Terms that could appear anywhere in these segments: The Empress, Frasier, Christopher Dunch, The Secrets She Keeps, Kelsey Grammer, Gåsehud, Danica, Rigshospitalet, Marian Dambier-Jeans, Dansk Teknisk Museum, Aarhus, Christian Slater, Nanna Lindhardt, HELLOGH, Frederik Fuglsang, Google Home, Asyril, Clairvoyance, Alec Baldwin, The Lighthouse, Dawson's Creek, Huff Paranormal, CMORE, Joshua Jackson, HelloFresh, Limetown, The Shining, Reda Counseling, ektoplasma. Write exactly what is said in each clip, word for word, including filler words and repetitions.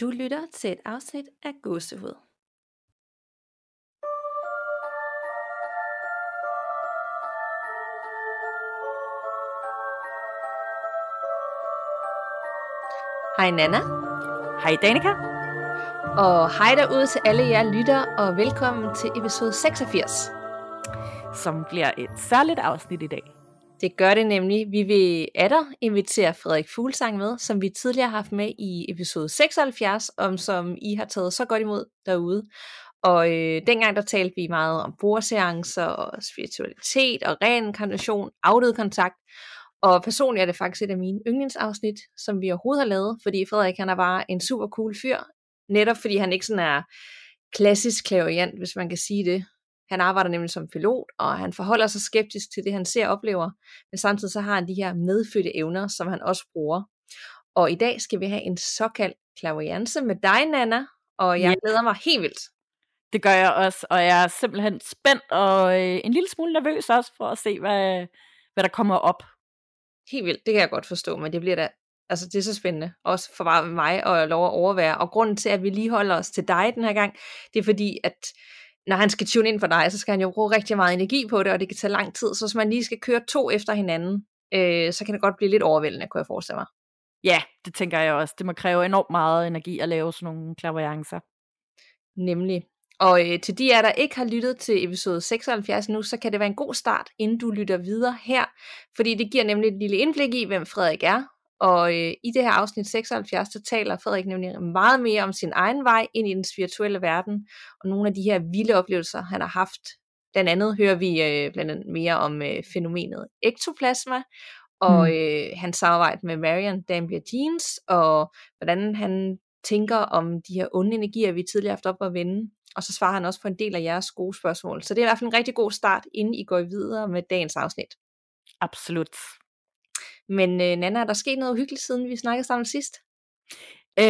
Du lytter til et afsnit af Gåsehud. Hej Nanna. Hej Danika. Og hej derude til alle jer lyttere, og velkommen til episode seksogfirs. Som bliver et særligt afsnit i dag. Det gør det nemlig. Vi vil atter invitere Frederik Fuglsang med, som vi tidligere har haft med i episode seksoghalvfjerds, om som I har taget så godt imod derude. Og øh, dengang der talte vi meget om bordseancer og spiritualitet og reinkarnation, afdød kontakt. Og personligt er det faktisk et af mine yndlingsafsnit, som vi overhovedet har lavet, fordi Frederik han er bare en super cool fyr. Netop fordi han ikke sådan er klassisk clairvoyant, hvis man kan sige det. Han arbejder nemlig som pilot, og han forholder sig skeptisk til det, han ser og oplever, men samtidig så har han de her medfødte evner, som han også bruger. Og i dag skal vi have en såkaldt clairvoyance med dig, Nanna, og jeg glæder mig helt vildt. Det gør jeg også, og jeg er simpelthen spændt og øh, en lille smule nervøs også for at se, hvad, hvad der kommer op. Helt vildt, det kan jeg godt forstå, men det bliver da, altså det er så spændende, også for bare mig og lov at overvære. Og grunden til, at vi lige holder os til dig den her gang, det er fordi, at når han skal tune ind for dig, så skal han jo bruge rigtig meget energi på det, og det kan tage lang tid, så hvis man lige skal køre to efter hinanden, øh, så kan det godt blive lidt overvældende, kunne jeg forestille mig. Ja, det tænker jeg også. Det må kræve enormt meget energi at lave sådan nogle clairvoyancer. Nemlig. Og øh, til de af jer, der ikke har lyttet til episode seksoghalvfjerds nu, så kan det være en god start, inden du lytter videre her, fordi det giver nemlig et lille indblik i, hvem Frederik er. Og øh, i det her afsnit seksoghalvfjerds, så taler Frederik nemlig meget mere om sin egen vej ind i den spirituelle verden, og nogle af de her vilde oplevelser, han har haft. Blandt andet hører vi øh, blandt andet mere om øh, fænomenet ektoplasma, og øh, hans samarbejde med Marian Dambier-Jeans, og hvordan han tænker om de her onde energier, vi tidligere har haft op at vende. Og så svarer han også på en del af jeres gode spørgsmål. Så det er i hvert fald en rigtig god start, inden I går videre med dagens afsnit. Absolut. Men øh, Nanna, er der sket noget uhyggeligt, siden vi snakkede sammen sidst? Øh,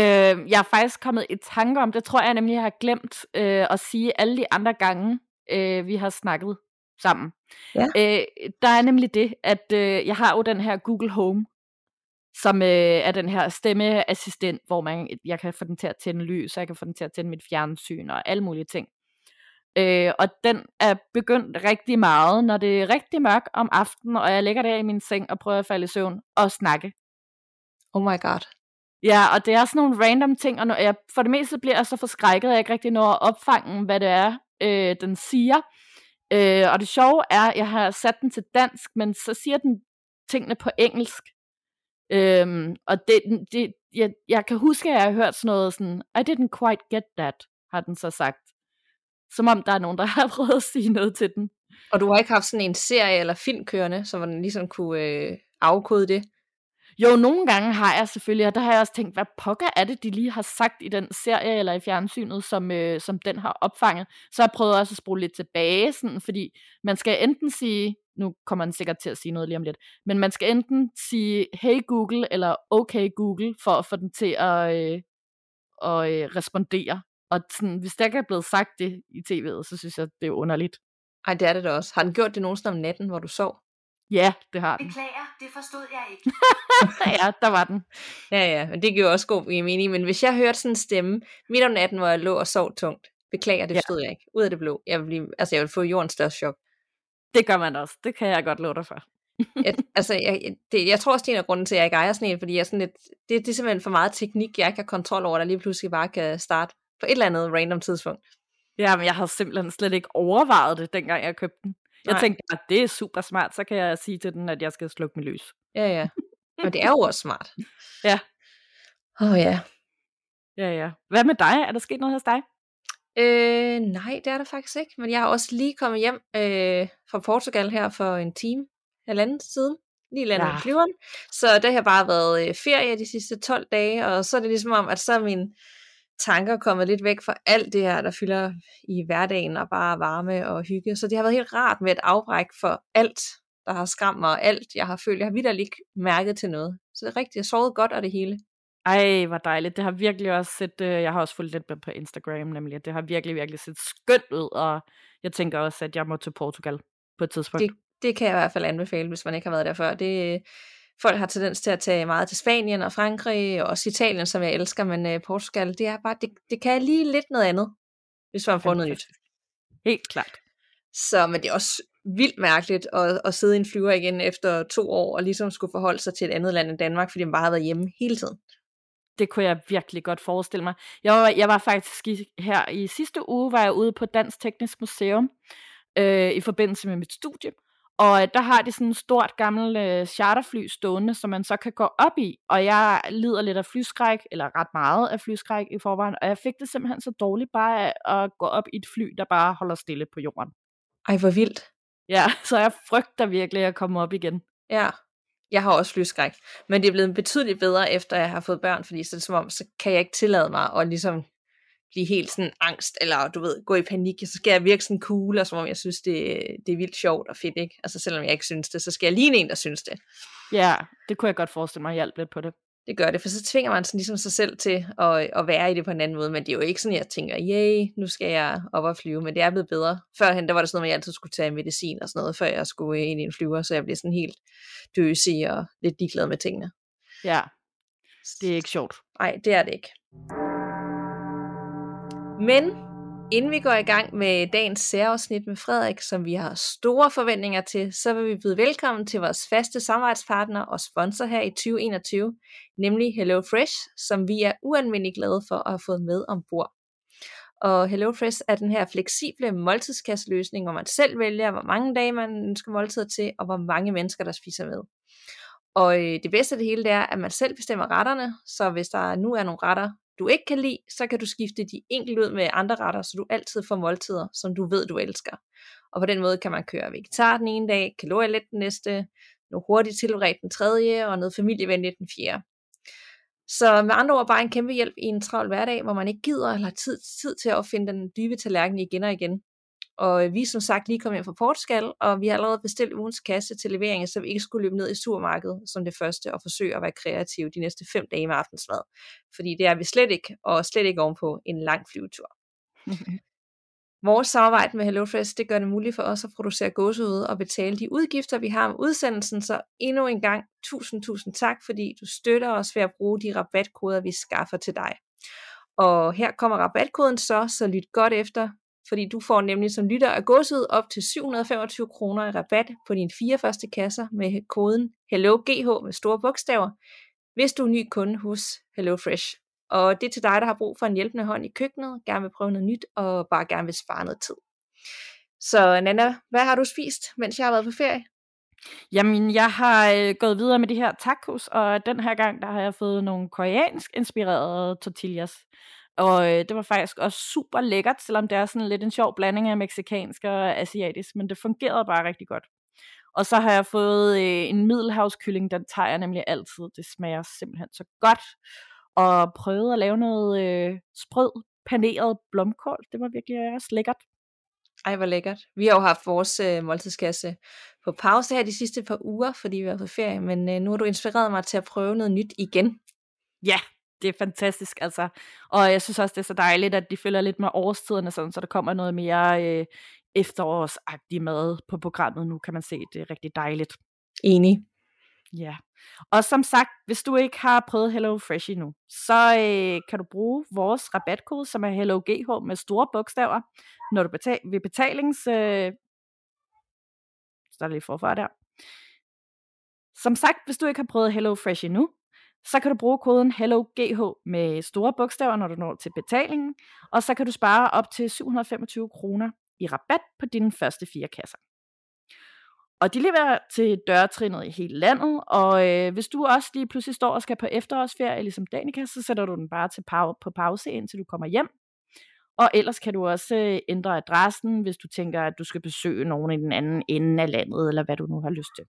jeg er faktisk kommet i tanke om, det tror jeg nemlig, jeg har glemt øh, at sige alle de andre gange, øh, vi har snakket sammen. Ja. Øh, der er nemlig det, at øh, jeg har jo den her Google Home, som øh, er den her stemmeassistent, hvor man, jeg kan få den til at tænde lys, og jeg kan få den til at tænde mit fjernsyn og alle mulige ting. Øh, og den er begyndt rigtig meget, når det er rigtig mørkt om aftenen, og jeg ligger der i min seng og prøver at falde i søvn og snakke. Oh my god. Ja, og det er sådan nogle random ting, og når jeg, for det meste bliver jeg så forskrækket, at jeg ikke rigtig når at opfange, hvad det er, øh, den siger. Øh, og det sjove er, at jeg har sat den til dansk, men så siger den tingene på engelsk. Øhm, og det, det, jeg, jeg kan huske, at jeg har hørt sådan noget sådan, I didn't quite get that, har den så sagt. Som om der er nogen, der har prøvet at sige noget til den. Og du har ikke haft sådan en serie eller film kørende, så man ligesom kunne øh, afkode det? Jo, nogle gange har jeg selvfølgelig, og der har jeg også tænkt, hvad pokker er det, de lige har sagt i den serie eller i fjernsynet, som, øh, som den har opfanget. Så har jeg prøvet også at spole lidt tilbage, sådan, fordi man skal enten sige, nu kommer den sikkert til at sige noget lige om lidt, men man skal enten sige, hey Google, eller okay Google, for at få den til at, øh, at øh, respondere. Og sådan, hvis der ikke er blevet sagt det i tv'et, så synes jeg, det er underligt. Ej, det er det da også. Har den gjort det nogensinde om natten, hvor du sov? Ja, det har den. Beklager, det forstod jeg ikke. Ja, der var den. Ja, ja, men det giver også god mening. Men hvis jeg hørte sådan en stemme midt om natten, hvor jeg lå og sov tungt, beklager, det forstod ja. Jeg ikke. Ud af det blå. Jeg vil blive, altså, jeg vil få jordens største chok. Det gør man også. Det kan jeg godt love dig for. jeg, altså, jeg, det, jeg tror også, det er en af grunden til, at jeg ikke ejer sådan en, fordi jeg sådan lidt, det, det er simpelthen for meget teknik, jeg ikke har kontrol over, der lige pludselig bare kan starte på et eller andet random tidspunkt. Ja, men jeg har simpelthen slet ikke overvejet det, dengang jeg købte den. Jeg Nej. tænkte, at det er super smart, så kan jeg sige til den, at jeg skal slukke mit lys. Ja, ja. Men det er jo også smart. Ja. Åh, oh, ja. Ja, ja. Hvad med dig? Er der sket noget hos dig? Øh, nej, det er der faktisk ikke. Men jeg har også lige kommet hjem øh, fra Portugal her for en time, halvanden siden. Lige landet ja. i flyveren. Så det har bare været øh, ferie de sidste tolv dage, og så er det ligesom om, at så min tanker er kommet lidt væk fra alt det her, der fylder i hverdagen, og bare varme og hygge. Så det har været helt rart med et afbræk for alt, der har skræmt mig, og alt, jeg har følt. Jeg har vitterligt mærket til noget. Så det er rigtigt, jeg sovede godt og det hele. Ej, hvor dejligt. Det har virkelig også set, øh, jeg har også fulgt lidt med på Instagram, nemlig, at det har virkelig, virkelig set skønt ud, og jeg tænker også, at jeg må til Portugal på et tidspunkt. Det, det kan jeg i hvert fald anbefale, hvis man ikke har været der før. Det folk har tendens til at tage meget til Spanien og Frankrig, og også Italien, som jeg elsker, men øh, Portugal, det er bare, det, det kan lige lidt noget andet, hvis man får noget nyt. Helt klart. Så, men det er også vildt mærkeligt at, at sidde i en flyver igen efter to år, og ligesom skulle forholde sig til et andet land end Danmark, fordi man bare har været hjemme hele tiden. Det kunne jeg virkelig godt forestille mig. Jeg var, jeg var faktisk i, her i sidste uge, var jeg ude på Dansk Teknisk Museum, øh, i forbindelse med mit studie, og der har de sådan et stort gammelt øh, charterfly stående, som man så kan gå op i, og jeg lider lidt af flyskræk, eller ret meget af flyskræk i forvejen, og jeg fik det simpelthen så dårligt bare at gå op i et fly, der bare holder stille på jorden. Ej, hvor vildt. Ja, så jeg frygter virkelig at komme op igen. Ja, jeg har også flyskræk, men det er blevet betydeligt bedre, efter jeg har fået børn, fordi så, som om, så kan jeg ikke tillade mig at ligesom blive helt sådan angst, eller du ved, gå i panik, så skal jeg virke sådan cool, og som om jeg synes, det, det er vildt sjovt og fedt, ikke? Altså selvom jeg ikke synes det, så skal jeg ligne en, der synes det. Ja, det kunne jeg godt forestille mig, at jeg hjalp lidt på det. Det gør det, for så tvinger man sådan ligesom sig selv til at, at være i det på en anden måde, men det er jo ikke sådan, jeg tænker, yay, nu skal jeg op og flyve, men det er blevet bedre. Førhen, der var det sådan noget, at jeg altid skulle tage medicin og sådan noget, før jeg skulle ind i en flyver, så jeg blev sådan helt døsig og lidt ligeglad med tingene. Ja, det er ikke sjovt. Nej, det er det ikke. Men inden vi går i gang med dagens særafsnit med Frederik, som vi har store forventninger til, så vil vi byde velkommen til vores faste samarbejdspartner og sponsor her i tyve enogtyve, nemlig HelloFresh, som vi er ualmindelig glade for at have fået med ombord. Og HelloFresh er den her fleksible måltidskasseløsning, hvor man selv vælger, hvor mange dage man ønsker måltider til, og hvor mange mennesker, der spiser med. Og det bedste af det hele, det er, at man selv bestemmer retterne, så hvis der nu er nogle retter, du ikke kan lide, så kan du skifte de enkelt ud med andre retter, så du altid får måltider, som du ved, du elsker. Og på den måde kan man køre vegetar den ene dag, kalorielet den næste, noget hurtigt tilberedt den tredje, og noget familievenligt den fjerde. Så med andre ord bare en kæmpe hjælp i en travl hverdag, hvor man ikke gider eller har tid, tid til at opfinde den dybe tallerken igen og igen. Og vi er som sagt lige kommet hjem fra Portugal, og vi har allerede bestilt ugens kasse til leveringen, så vi ikke skulle løbe ned i supermarkedet som det første og forsøge at være kreative de næste fem dage med aftensmad. Fordi det er vi slet ikke, og slet ikke ovenpå en lang flyvetur. Vores samarbejde med HelloFresh, det gør det muligt for os at producere Gåsehud og betale de udgifter, vi har med udsendelsen. Så endnu en gang, tusind, tusind tak, fordi du støtter os ved at bruge de rabatkoder, vi skaffer til dig. Og her kommer rabatkoden så, så lyt godt efter. Fordi du får nemlig som lytter af Gåsehud op til syv hundrede og femogtyve kroner i rabat på dine fire første kasser med koden HelloGH med store bogstaver, hvis du er ny kunde hos HelloFresh. Og det er til dig, der har brug for en hjælpende hånd i køkkenet, gerne vil prøve noget nyt og bare gerne vil spare noget tid. Så Nanna, hvad har du spist, mens jeg har været på ferie? Jamen, jeg har gået videre med de her tacos, og den her gang der har jeg fået nogle koreansk inspirerede tortillas. Og øh, det var faktisk også super lækkert, selvom det er sådan lidt en sjov blanding af mexikansk og asiatisk, men det fungerede bare rigtig godt. Og så har jeg fået øh, en middelhavskylling, den tager jeg nemlig altid. Det smager simpelthen så godt. Og prøvede at lave noget øh, sprød, paneret blomkål. Det var virkelig også lækkert. Ej, hvor lækkert. Vi har jo haft vores øh, måltidskasse på pause her de sidste par uger, fordi vi var på ferie, men øh, nu har du inspireret mig til at prøve noget nyt igen. Ja. Yeah. Det er fantastisk, altså. Og jeg synes også, det er så dejligt, at de følger lidt med årstiderne, sådan, så der kommer noget mere øh, efterårsagtig mad på programmet nu, kan man se. Det er rigtig dejligt. Enig. Ja. Og som sagt, hvis du ikke har prøvet HelloFresh endnu, så øh, kan du bruge vores rabatkode, som er HelloGH med store bogstaver, når du betal- ved betalings... Øh... Så er det lige forfra der. Som sagt, hvis du ikke har prøvet HelloFresh endnu, så kan du bruge koden HelloGH med store bogstaver, når du når til betalingen, og så kan du spare op til syv hundrede og femogtyve kroner i rabat på dine første fire kasser. Og de leverer til dørtrinnet i hele landet, og øh, hvis du også lige pludselig står og skal på efterårsferie, ligesom Danica, så sætter du den bare til pa- på pause, indtil du kommer hjem. Og ellers kan du også ændre adressen, hvis du tænker, at du skal besøge nogen i den anden ende af landet, eller hvad du nu har lyst til.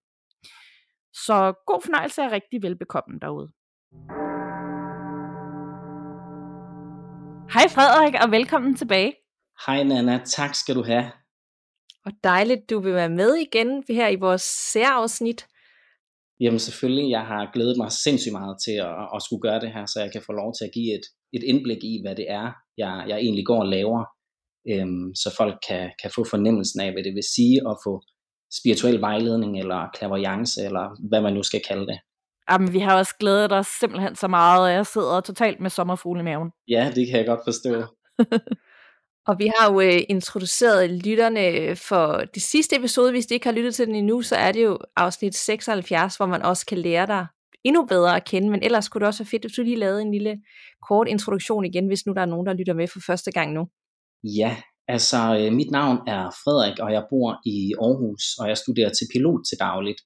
Så god fornøjelse og rigtig velbekomme derude. Hej Frederik, og velkommen tilbage. Hej Nanna, tak skal du have. Og dejligt, du vil være med igen her i vores særafsnit. Jamen selvfølgelig, jeg har glædet mig sindssygt meget til at, at skulle gøre det her, så jeg kan få lov til at give et, et indblik i, hvad det er, jeg, jeg egentlig går og laver, øhm, så folk kan, kan få fornemmelsen af, hvad det vil sige at få spirituel vejledning, eller clairvoyance, eller hvad man nu skal kalde det. Jamen, vi har også glædet os simpelthen så meget, og jeg sidder totalt med sommerfugle i maven. Ja, det kan jeg godt forstå. Og vi har jo øh, introduceret lytterne for det sidste episode. Hvis de ikke har lyttet til den endnu, så er det jo afsnit seksoghalvfjerds, hvor man også kan lære dig endnu bedre at kende. Men ellers kunne det også være fedt, hvis du lige lavede en lille kort introduktion igen, hvis nu der er nogen, der lytter med for første gang nu. Ja, altså mit navn er Frederik, og jeg bor i Aarhus, og jeg studerer til pilot til dagligt.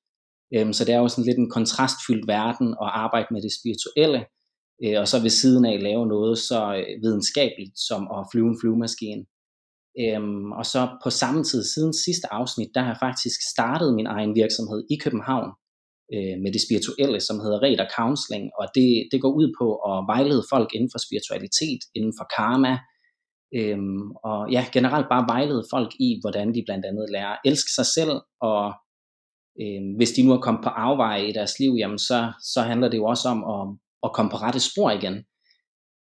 Så det er jo sådan lidt en kontrastfyldt verden at arbejde med det spirituelle, og så ved siden af lave noget så videnskabeligt som at flyve en flyvemaskine. Og så på samme tid, siden sidste afsnit, der har jeg faktisk startet min egen virksomhed i København med det spirituelle, som hedder Reda Counseling, og det, det går ud på at vejlede folk inden for spiritualitet, inden for karma, øhm, og ja, generelt bare vejlede folk i, hvordan de blandt andet lærer at elske sig selv, og øhm, hvis de nu er kommet på afveje i deres liv, jamen så, så handler det jo også om at, at komme på rette spor igen.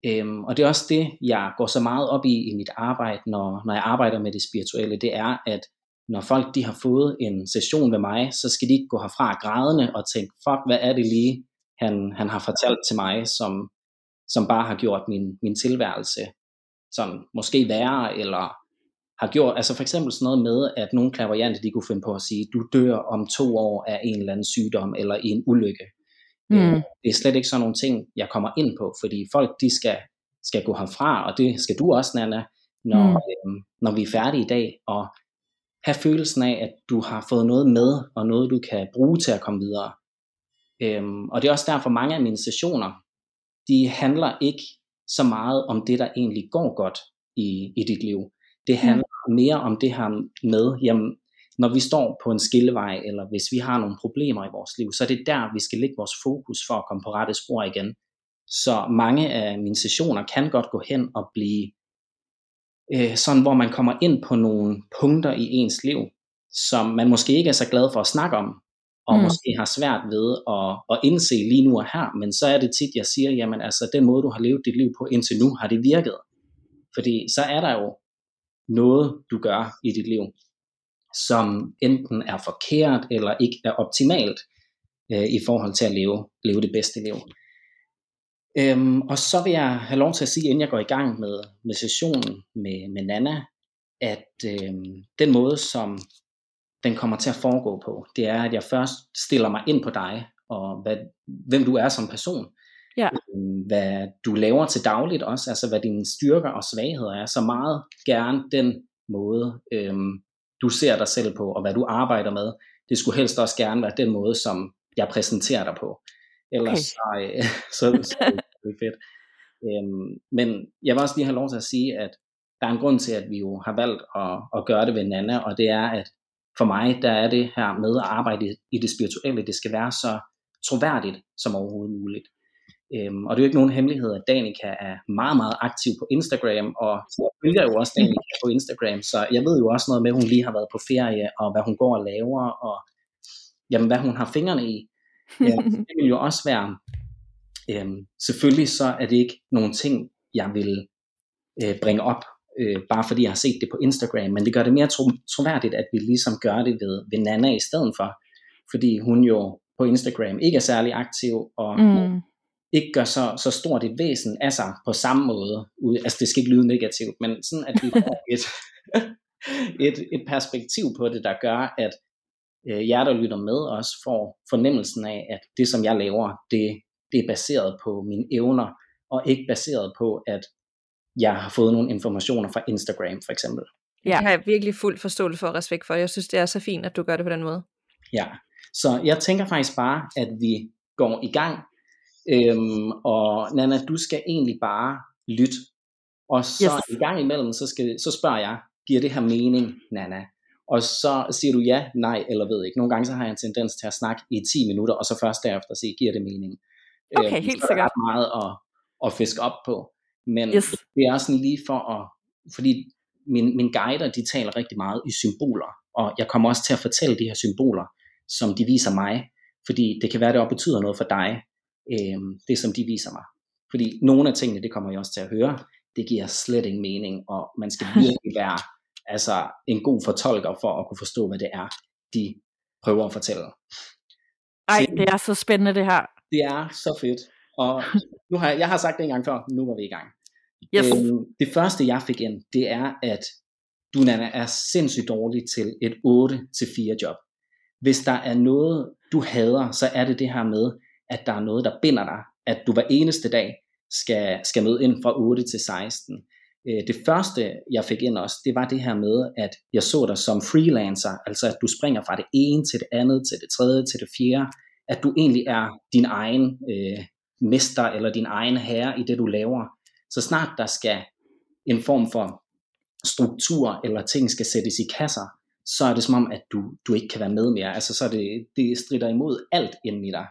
Øhm, og det er også det, jeg går så meget op i i mit arbejde, når, når jeg arbejder med det spirituelle, det er, at når folk de har fået en session med mig, så skal de ikke gå herfra grædende og tænke, fuck, hvad er det lige, han, han har fortalt til mig, som, som bare har gjort min, min tilværelse sådan måske værre, eller har gjort, altså for eksempel sådan noget med, at nogle klaverjante, de kunne finde på at sige, du dør om to år af en eller anden sygdom, eller i en ulykke. Mm. Det er slet ikke sådan nogle ting, jeg kommer ind på, fordi folk, de skal, skal gå herfra, og det skal du også, Nanna, når, mm. øhm, når vi er færdige i dag, og have følelsen af, at du har fået noget med, og noget du kan bruge til at komme videre. Øhm, og det er også derfor, mange af mine sessioner, de handler ikke så meget om det, der egentlig går godt i, i dit liv. Det handler mm. mere om det her med, jamen, når vi står på en skillevej, eller hvis vi har nogle problemer i vores liv, så er det der, vi skal lægge vores fokus for at komme på rette spor igen. Så mange af mine sessioner kan godt gå hen og blive sådan, hvor man kommer ind på nogle punkter i ens liv, som man måske ikke er så glad for at snakke om, og mm. måske har svært ved at, at indse lige nu og her, men så er det tit, jeg siger, jamen altså, den måde, du har levet dit liv på indtil nu, har det virket. Fordi så er der jo noget, du gør i dit liv, som enten er forkert, eller ikke er optimalt øh, i forhold til at leve, leve det bedste liv. Øhm, og så vil jeg have lov til at sige, inden jeg går i gang med, med sessionen med, med Nanna, at øhm, den måde, som den kommer til at foregå på, det er, at jeg først stiller mig ind på dig, og hvad, hvem du er som person, ja. øhm, hvad du laver til dagligt også, altså hvad dine styrker og svagheder er, så meget gerne den måde, øhm, du ser dig selv på, og hvad du arbejder med, det skulle helst også gerne være den måde, som jeg præsenterer dig på. Ellers okay. så, så, så det er fedt. Øhm, men jeg vil også lige have lov til at sige, at der er en grund til, at vi jo har valgt at, at gøre det ved Nanna, og det er, at for mig, der er det her med at arbejde i det spirituelle, det skal være så troværdigt som overhovedet muligt. Øhm, og det er jo ikke nogen hemmelighed, at Danica er meget, meget aktiv på Instagram, og jeg følger jo også Danica på Instagram, så jeg ved jo også noget med, at hun lige har været på ferie, og hvad hun går og laver, og jamen, hvad hun har fingrene i. Ja, det vil jo også være øhm, selvfølgelig så er det ikke nogle ting jeg vil øh, bringe op øh, bare fordi jeg har set det på Instagram, men det gør det mere tro- troværdigt at vi ligesom gør det ved, ved Nanna i stedet for, fordi hun jo på Instagram ikke er særlig aktiv og mm. ikke gør så, så stort et væsen af sig på samme måde, altså det skal ikke lyde negativt, men sådan at vi får et, et, et perspektiv på det, der gør at jer, der lytter med os, får fornemmelsen af, at det, som jeg laver, det, det er baseret på mine evner, og ikke baseret på, at jeg har fået nogle informationer fra Instagram, for eksempel. Ja, jeg har virkelig fuld forståelse for og respekt for det. Jeg synes, det er så fint, at du gør det på den måde. Ja, så jeg tænker faktisk bare, at vi går i gang, øhm, og Nanna, du skal egentlig bare lytte, og så yes. i gang imellem, så, skal, så spørger jeg, giver det her mening, Nanna? Og så siger du ja, nej eller ved ikke. Nogle gange så har jeg en tendens til at snakke i ti minutter, og så først derefter se, giver det mening. Okay, øh, helt sikkert. Det er meget at, at fiske op på. Men yes. det er sådan lige for at... Fordi min, mine guider, de taler rigtig meget i symboler. Og jeg kommer også til at fortælle de her symboler, som de viser mig. Fordi det kan være, det også betyder noget for dig, øh, det som de viser mig. Fordi nogle af tingene, det kommer jeg også til at høre, det giver slet ingen mening, og man skal virkelig være... Altså en god fortolker for at kunne forstå, hvad det er, de prøver at fortælle. Ej, det er så spændende det her. Det er så fedt. Og nu har jeg, jeg har sagt det en gang før, nu var vi i gang. Yes. Øhm, det første jeg fik ind, det er, at du, Nanna, er sindssygt dårlig til et otte til fire job. Hvis der er noget, du hader, så er det det her med, at der er noget, der binder dig. At du hver eneste dag skal, skal møde ind fra otte til seksten. Det første, jeg fik ind også, det var det her med, at jeg så dig som freelancer. Altså, at du springer fra det ene til det andet, til det tredje, til det fjerde. At du egentlig er din egen øh, mester eller din egen herre i det, du laver. Så snart der skal en form for struktur eller ting skal sættes i kasser, så er det som om, at du, du ikke kan være med mere. Altså, så er det, det strider imod alt inden i dig.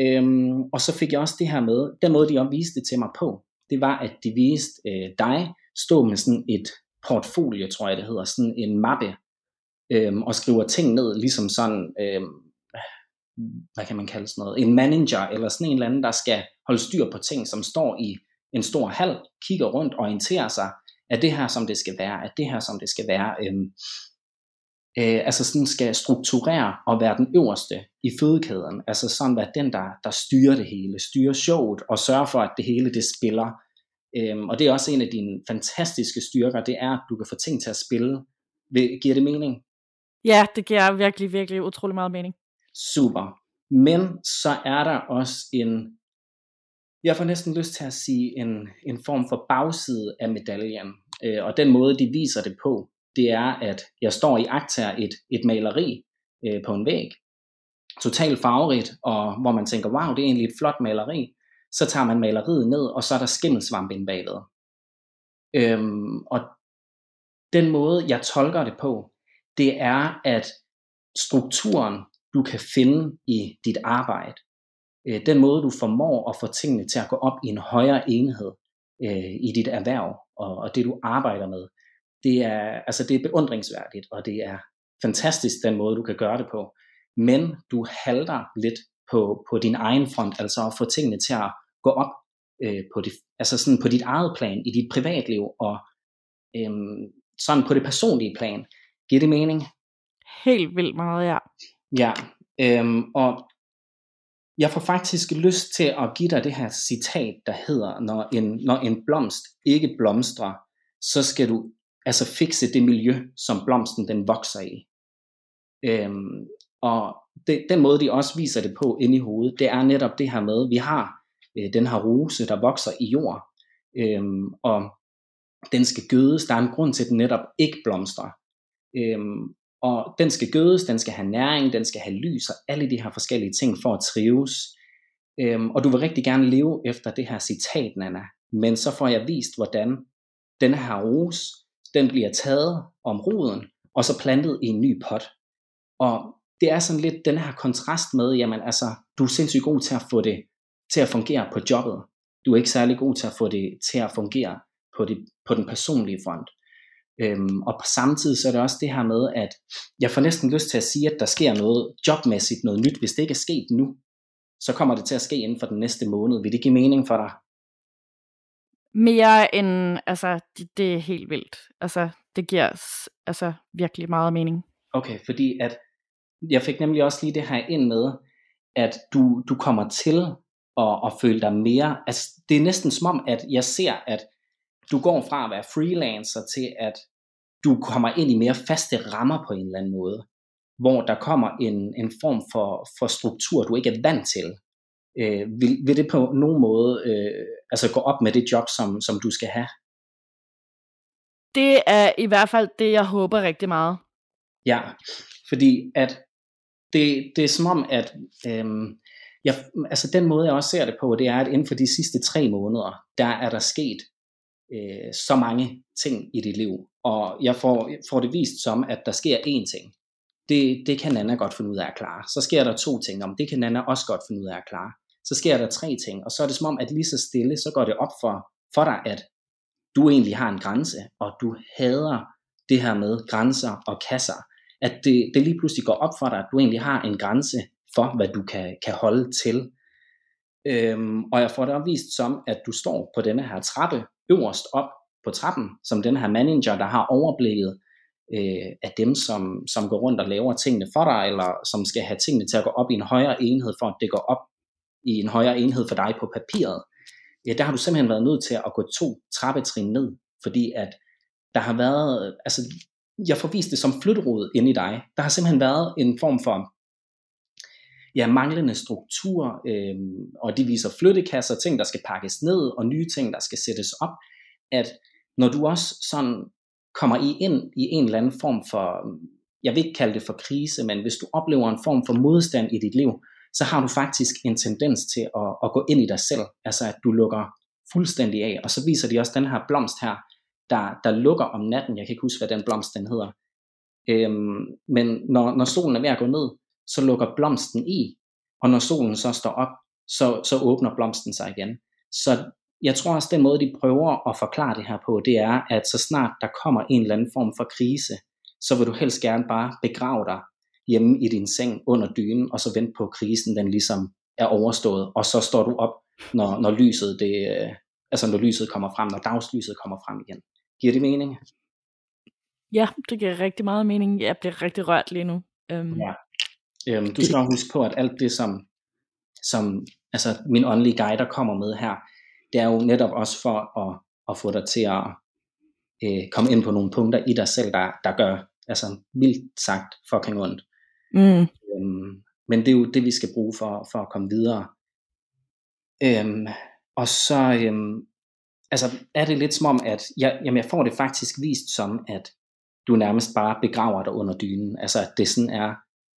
Øhm, og så fik jeg også det her med, den måde, de omviste det til mig på, det var, at de viste øh, dig stå med sådan et portfolio, tror jeg det hedder, sådan en mappe, øhm, og skriver ting ned, ligesom sådan, øhm, hvad kan man kalde sådan noget, en manager, eller sådan en eller anden, der skal holde styr på ting, som står i en stor hal, kigger rundt, orienterer sig, er det her, som det skal være, er det her, som det skal være, øhm, øh, altså sådan skal strukturere og være den øverste i fødekæden, altså sådan være den, der, der styrer det hele, styrer showet og sørger for, at det hele det spiller, øhm, og det er også en af dine fantastiske styrker, det er, at du kan få ting til at spille. Giver det mening? Ja, det giver virkelig, virkelig utrolig meget mening. Super, men så er der også en, jeg får næsten lyst til at sige en, en form for bagside af medaljen, øh, og den måde de viser det på, det er, at jeg står i akter et, et maleri øh, på en væg, totalt farverigt, og hvor man tænker, wow, det er egentlig et flot maleri, så tager man maleriet ned, og så er der skimmelsvamp inde bagved. Øhm, og den måde, jeg tolker det på, det er, at strukturen, du kan finde i dit arbejde, den måde, du formår at få tingene til at gå op i en højere enhed øh, i dit erhverv og, og det, du arbejder med, det er, altså, det er beundringsværdigt, og det er fantastisk, den måde, du kan gøre det på. Men du halter lidt på, på din egen front, altså at få tingene til at gå op øh, på, det, altså sådan på dit eget plan, i dit privatliv og øh, sådan på det personlige plan. Giver det mening? Helt vildt meget, ja. Ja, øh, og jeg får faktisk lyst til at give dig det her citat, der hedder, når en, når en blomst ikke blomstrer, så skal du altså fikse det miljø, som blomsten den vokser i. Øhm, og det, den måde, de også viser det på inde i hovedet, det er netop det her med, vi har øh, den her rose, der vokser i jord, øhm, og den skal gødes. Der er en grund til, at den netop ikke blomstrer. Øhm, Og den skal gødes, den skal have næring, den skal have lys og alle de her forskellige ting for at trives. Øhm, og du vil rigtig gerne leve efter det her citat, Nanna. Men så får jeg vist, hvordan den her rose, den bliver taget om roden og så plantet i en ny pot. Og det er sådan lidt den her kontrast med, jamen altså, du er sindssygt god til at få det til at fungere på jobbet. Du er ikke særlig god til at få det til at fungere på, det, på den personlige front. Øhm, og samtidig så er det også det her med, at jeg får næsten lyst til at sige, at der sker noget jobmæssigt, noget nyt. Hvis det ikke er sket nu, så kommer det til at ske inden for den næste måned. Vil det give mening for dig? Mere end, altså, det, det er helt vildt. Altså, det giver altså virkelig meget mening. Okay, fordi at jeg fik nemlig også lige det her ind med, at du, du kommer til at, at føle dig mere, altså det er næsten som om, at jeg ser, at du går fra at være freelancer til, at du kommer ind i mere faste rammer på en eller anden måde, hvor der kommer en, en form for, for struktur, du ikke er vant til. Øh, vil, vil det på nogen måde øh, altså gå op med det job, som, som du skal have? Det er i hvert fald det, jeg håber rigtig meget. Ja, fordi at det, det er som om, at øh, jeg, altså den måde, jeg også ser det på, det er, at inden for de sidste tre måneder, der er der sket så mange ting i dit liv, og jeg får, får det vist som, at der sker én ting. Det, det kan Nanna godt finde ud af at klare. Så sker der to ting, om det kan Nanna også godt finde ud af at klare. Så sker der tre ting, og så er det som om, at lige så stille, så går det op for, for dig, at du egentlig har en grænse, og du hader det her med grænser og kasser. At det, det lige pludselig går op for dig, at du egentlig har en grænse for, hvad du kan, kan holde til. Øhm, og jeg får det opvist som, at du står på denne her trappe, øverst op på trappen, som den her manager, der har overblikket øh, af dem, som, som går rundt og laver tingene for dig, eller som skal have tingene til at gå op i en højere enhed, for at det går op i en højere enhed for dig på papiret, ja, der har du simpelthen været nødt til at gå to trappetrin ned, fordi at der har været, altså jeg får vist det som flytterod inde i dig, der har simpelthen været en form for ja, manglende struktur, øh, og det viser flyttekasser, ting der skal pakkes ned, og nye ting der skal sættes op, at når du også sådan kommer i ind i en eller anden form for, jeg vil ikke kalde det for krise, men hvis du oplever en form for modstand i dit liv, så har du faktisk en tendens til at, at gå ind i dig selv, altså at du lukker fuldstændig af, og så viser de også den her blomst her, der, der lukker om natten, jeg kan ikke huske, hvad den blomst den hedder, øhm, men når, når solen er ved at gå ned, så lukker blomsten i, og når solen så står op, så, så åbner blomsten sig igen. Så jeg tror også, den måde, de prøver at forklare det her på, det er, at så snart der kommer en eller anden form for krise, så vil du helst gerne bare begrave dig hjemme i din seng under dynen, og så vente på, at krisen den ligesom er overstået, og så står du op, når, når, lyset, det, altså når lyset kommer frem, når dagslyset kommer frem igen. Giver det mening? Ja, det giver rigtig meget mening. Jeg bliver rigtig rørt lige nu. Um... Ja. Øhm, du skal også huske på, at alt det, som, som altså min åndelige guide, der kommer med her, det er jo netop også for at, at få dig til at øh, komme ind på nogle punkter i dig selv, der, der gør altså vildt sagt fucking ondt. Mm. Øhm, men det er jo det, vi skal bruge for, for at komme videre. Øhm, og så øhm, altså, er det lidt som om, at jeg, jamen, jeg får det faktisk vist som, at du nærmest bare begraver dig under dynen. Altså at det sådan er,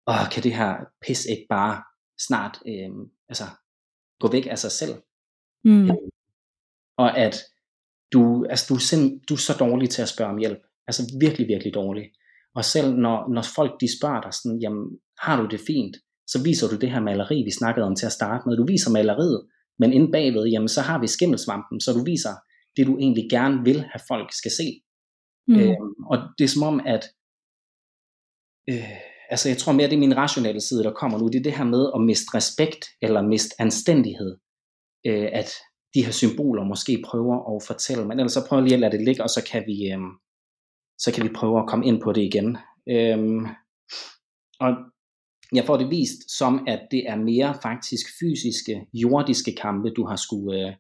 åh, kan det her pis ikke bare snart øh, altså, gå væk af sig selv? Mm. Og at du, altså, du, er sind, du er så dårlig til at spørge om hjælp. Altså virkelig, virkelig dårlig. Og selv når, når folk de spørger dig sådan, jamen har du det fint? Så viser du det her maleri, vi snakkede om til at starte med. Du viser maleriet, men inde bagved, jamen så har vi skimmelsvampen, så du viser det, du egentlig gerne vil have folk skal se. Mm. Øh, og det er som om, at øh, altså jeg tror mere, det er min rationelle side, der kommer nu. Det er det her med at miste respekt eller miste anstændighed. Øh, at de her symboler måske prøver at fortælle. Men ellers så prøver lige at lade det ligge, og så kan vi, øh, så kan vi prøve at komme ind på det igen. Øh, og jeg får det vist som, at det er mere faktisk fysiske, jordiske kampe, du har skulle... Øh,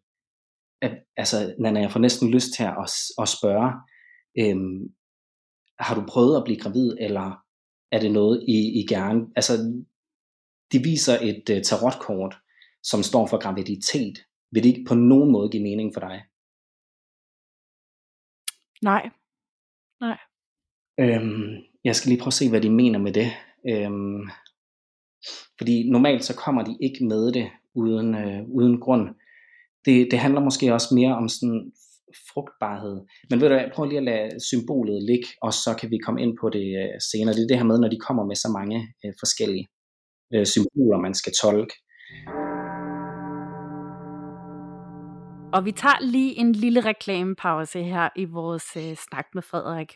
at, altså, Nanna, jeg får næsten lyst til at, at spørge. Øh, har du prøvet at blive gravid, eller... er det noget, I, I gerne... Altså, de viser et uh, tarotkort, som står for graviditet. Vil det ikke på nogen måde give mening for dig? Nej. Nej. Øhm, jeg skal lige prøve at se, hvad de mener med det. Øhm, fordi normalt så kommer de ikke med det uden, øh, uden grund. Det, det handler måske også mere om sådan frugtbarhed. Men ved du hvad, prøv lige at lade symbolet ligge, og så kan vi komme ind på det senere. Det er det her med, når de kommer med så mange øh, forskellige øh, symboler, man skal tolke. Og vi tager lige en lille reklamepause her i vores øh, snak med Frederik.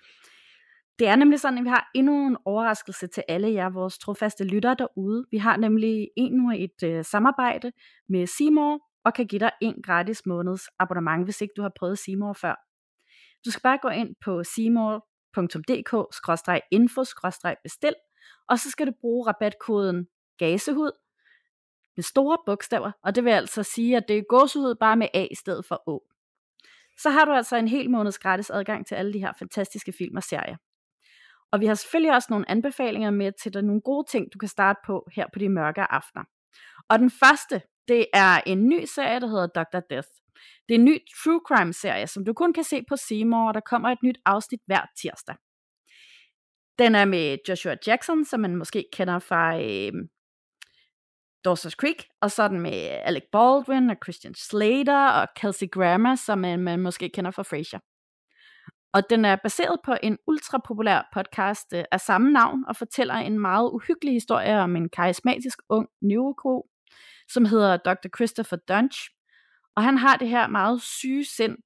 Det er nemlig sådan, at vi har endnu en overraskelse til alle jer, vores trofaste lyttere derude. Vi har nemlig endnu et øh, samarbejde med C M O R E, og kan give dig en gratis måneds abonnement, hvis ikke du har prøvet C M O R E før. Du skal bare gå ind på c more punktum d k skråstreg info skråstreg bestil, og så skal du bruge rabatkoden Gåsehud med store bogstaver, og det vil altså sige, at det er Gåsehud bare med A i stedet for Å. Så har du altså en hel måneds gratis adgang til alle de her fantastiske film og serier. Og vi har selvfølgelig også nogle anbefalinger med til dig, nogle gode ting, du kan starte på her på de mørke aftener. Og den første, det er en ny serie, der hedder doktor Death. Det er en ny true crime serie, som du kun kan se på C M O R E, og der kommer et nyt afsnit hver tirsdag. Den er med Joshua Jackson, som man måske kender fra øh, Dawson's Creek, og så den med Alec Baldwin og Christian Slater og Kelsey Grammer, som man, man måske kender fra Frasier. Og den er baseret på en ultrapopulær podcast øh, af samme navn, og fortæller en meget uhyggelig historie om en karismatisk ung neurokog, som hedder doktor Christopher Dunch, og han har det her meget syge sind,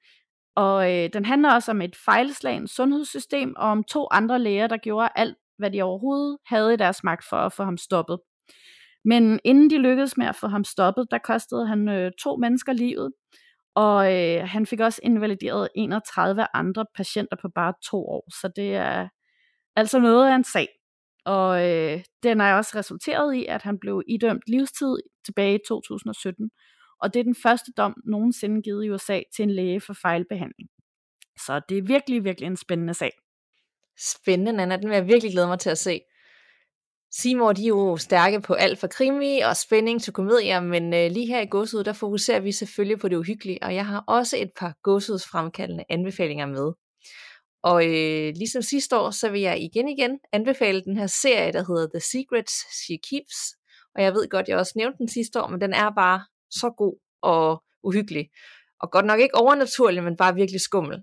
og øh, den handler også om et fejlslagent sundhedssystem, og om to andre læger, der gjorde alt, hvad de overhovedet havde i deres magt for at få ham stoppet. Men inden de lykkedes med at få ham stoppet, der kostede han øh, to mennesker livet, og øh, han fik også invalideret enogtredive andre patienter på bare to år, så det er altså noget af en sag. Og øh, den har også resulteret i, at han blev idømt livstid tilbage i to tusind og sytten. Og det er den første dom nogensinde givet i U S A til en læge for fejlbehandling. Så det er virkelig, virkelig en spændende sag. Spændende, Nanna. Den vil jeg virkelig glæde mig til at se. C M O R E, de er jo stærke på alt fra krimi og spænding til komedier, men øh, lige her i Gåsehud, der fokuserer vi selvfølgelig på det uhyggelige, og jeg har også et par gåsehudsfremkaldende anbefalinger med. Og øh, ligesom sidste år, så vil jeg igen igen anbefale den her serie, der hedder The Secrets She Keeps, og jeg ved godt, jeg også nævnte den sidste år, men den er bare så god og uhyggelig, og godt nok ikke overnaturlig, men bare virkelig skummel.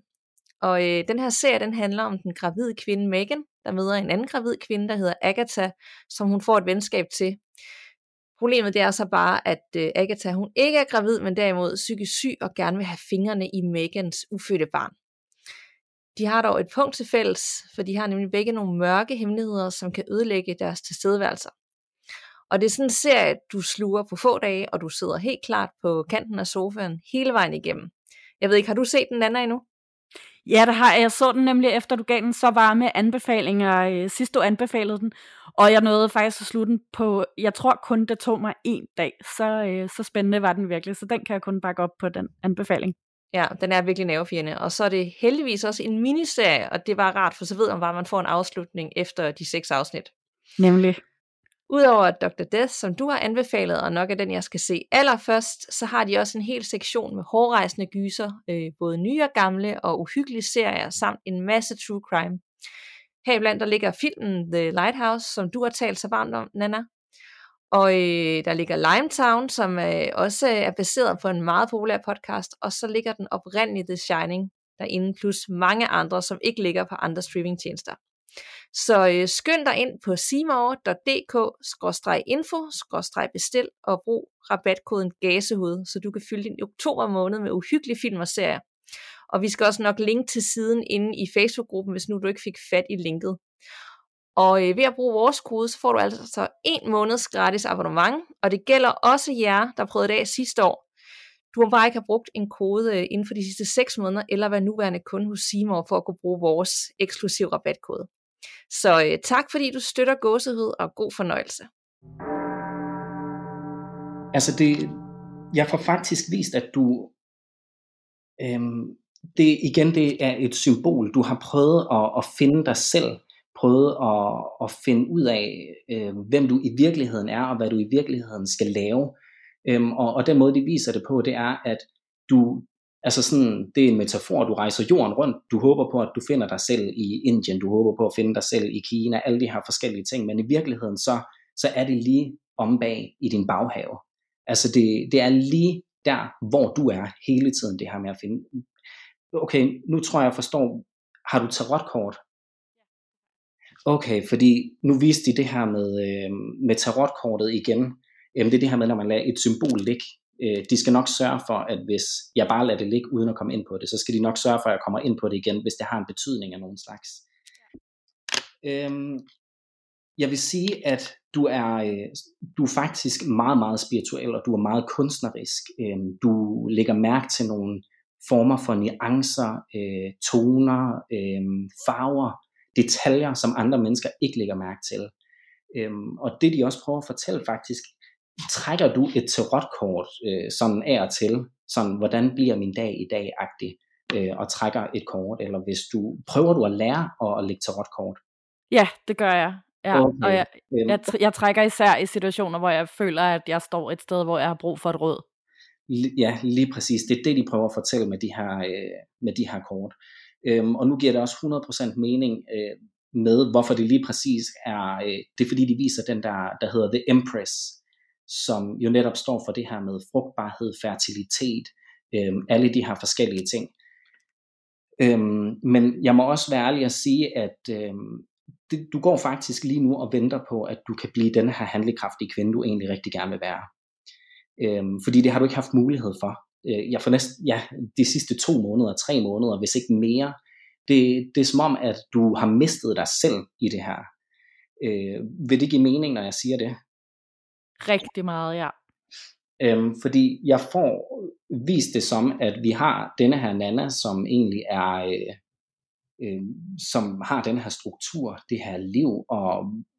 Og øh, den her serie, den handler om den gravide kvinde Megan, der møder en anden gravid kvinde, der hedder Agatha, som hun får et venskab til. Problemet det er så bare, at øh, Agatha, hun ikke er gravid, men derimod psykisk syg og gerne vil have fingrene i Megans ufødte barn. De har dog et punkt til fælles, for de har nemlig begge nogle mørke hemmeligheder, som kan ødelægge deres tilstedeværelser. Og det er sådan en serie, du sluger på få dage, og du sidder helt klart på kanten af sofaen hele vejen igennem. Jeg ved ikke, har du set den anden endnu? Ja, det har jeg. Jeg så den nemlig efter, du gav den så varme anbefalinger. Sidst du anbefalede den, og jeg nåede faktisk at slutte den på, jeg tror kun det tog mig en dag, så, så spændende var den virkelig, så den kan jeg kun bakke op på den anbefaling. Ja, den er virkelig nervefjerne, og så er det heldigvis også en miniserie, og det var rart, for så ved man bare, man får en afslutning efter de seks afsnit. Nemlig. Udover doktor Death, som du har anbefalet, og nok er den, jeg skal se allerførst, så har de også en hel sektion med hårrejsende gyser, øh, både nye og gamle og uhyggelige serier, samt en masse true crime. Heriblandt der ligger filmen The Lighthouse, som du har talt så varmt om, Nanna. Og øh, der ligger Limetown, som øh, også er baseret på en meget populær podcast, og så ligger den oprindelige The Shining derinde, plus mange andre, som ikke ligger på andre streamingtjenester. Så øh, skynd dig ind på c m o r e punktum d k bindestreg info bindestreg bestil og brug rabatkoden Gåsehud, så du kan fylde din oktober måned med uhyggelige film og serier. Og vi skal også nok linke til siden inde i Facebook-gruppen, hvis nu du ikke fik fat i linket. Og øh, ved at bruge vores kode, så får du altså en måneds gratis abonnement, og det gælder også jer, der prøvede det af sidste år. Du må bare ikke have brugt en kode inden for de sidste seks måneder, eller være nuværende kunde hos C M O R E for at kunne bruge vores eksklusive rabatkode. Så øh, tak fordi du støtter Gåsehud, og god fornøjelse. Altså det, jeg får faktisk vist, at du, øhm, det igen det er et symbol. Du har prøvet at, at finde dig selv, prøvet at, at finde ud af, øh, hvem du i virkeligheden er, og hvad du i virkeligheden skal lave. Øhm, og, og den måde de viser det på, det er at du, altså sådan, det er en metafor, du rejser jorden rundt, du håber på at du finder dig selv i Indien, du håber på at finde dig selv i Kina, alle de her forskellige ting, men i virkeligheden så, så er det lige om bag i din baghave. Altså det, det er lige der, hvor du er hele tiden, det her med at finde, okay, nu tror jeg, jeg forstår, har du tarotkort? Okay, fordi nu viste de det her med, øh, med tarotkortet igen. Jamen det er det her med, når man lader et symbol ligge. De skal nok sørge for, at hvis jeg bare lader det ligge uden at komme ind på det, så skal de nok sørge for, at jeg kommer ind på det igen, hvis det har en betydning af nogen slags. Øhm, jeg vil sige, at du er, du er faktisk meget, meget spirituel, og du er meget kunstnerisk. Øhm, du lægger mærke til nogle former for nuancer, øh, toner, øh, farver, detaljer, som andre mennesker ikke lægger mærke til. Øhm, og det de også prøver at fortælle faktisk, trækker du et tarotkort øh, sådan af og til, sådan hvordan bliver min dag i dag-agtig, øh, og trækker et kort, eller hvis du, prøver du at lære at, at lægge tarotkort? Ja, det gør jeg. Ja, okay. Og jeg, jeg, jeg trækker især i situationer, hvor jeg føler, at jeg står et sted, hvor jeg har brug for et råd. Ja, lige præcis. Det er det, de prøver at fortælle med de her, øh, med de her kort. Øhm, og nu giver det også hundrede procent mening, øh, med hvorfor det lige præcis er, øh, det er fordi, de viser den der, der hedder The Empress, som jo netop står for det her med frugtbarhed, fertilitet, øh, alle de her forskellige ting. Øh, men jeg må også være ærlig at sige, at øh, det, du går faktisk lige nu og venter på, at du kan blive den her handlekraftige kvinde, du egentlig rigtig gerne vil være. Øh, fordi det har du ikke haft mulighed for. Øh, jeg for næsten, ja, de sidste to måneder, tre måneder, hvis ikke mere, det, det er som om, at du har mistet dig selv i det her. Øh, vil det give mening, når jeg siger det? Rigtig meget, ja. Øhm, fordi jeg får vist det som, at vi har denne her Nanna, som egentlig er, øh, øh, som har den her struktur, det her liv, og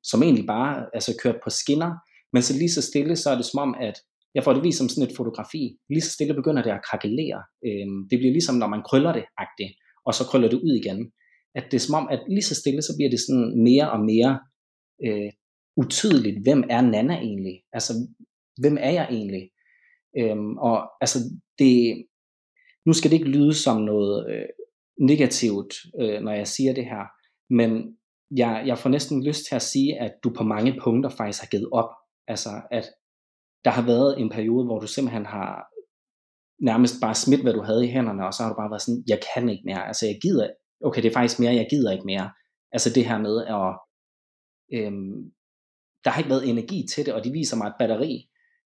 som egentlig bare altså kørt på skinner, men så lige så stille, så er det som om, at jeg får det vist som sådan et fotografi. Lige så stille begynder det at krakelere. Øh, det bliver ligesom, når man krøller det, agtigt, og så krøller det ud igen. At det er som om, at lige så stille, så bliver det sådan mere og mere øh, utydeligt. Hvem er Nanna egentlig? Altså, hvem er jeg egentlig? Øhm, og altså, det, nu skal det ikke lyde som noget øh, negativt, øh, når jeg siger det her, men jeg, jeg får næsten lyst til at sige, at du på mange punkter faktisk har givet op. Altså, at der har været en periode, hvor du simpelthen har nærmest bare smidt, hvad du havde i hænderne, og så har du bare været sådan, jeg kan ikke mere, altså jeg gider, okay, det er faktisk mere, jeg gider ikke mere. Altså det her med, at øhm, der har ikke været energi til det, og de viser mig et batteri,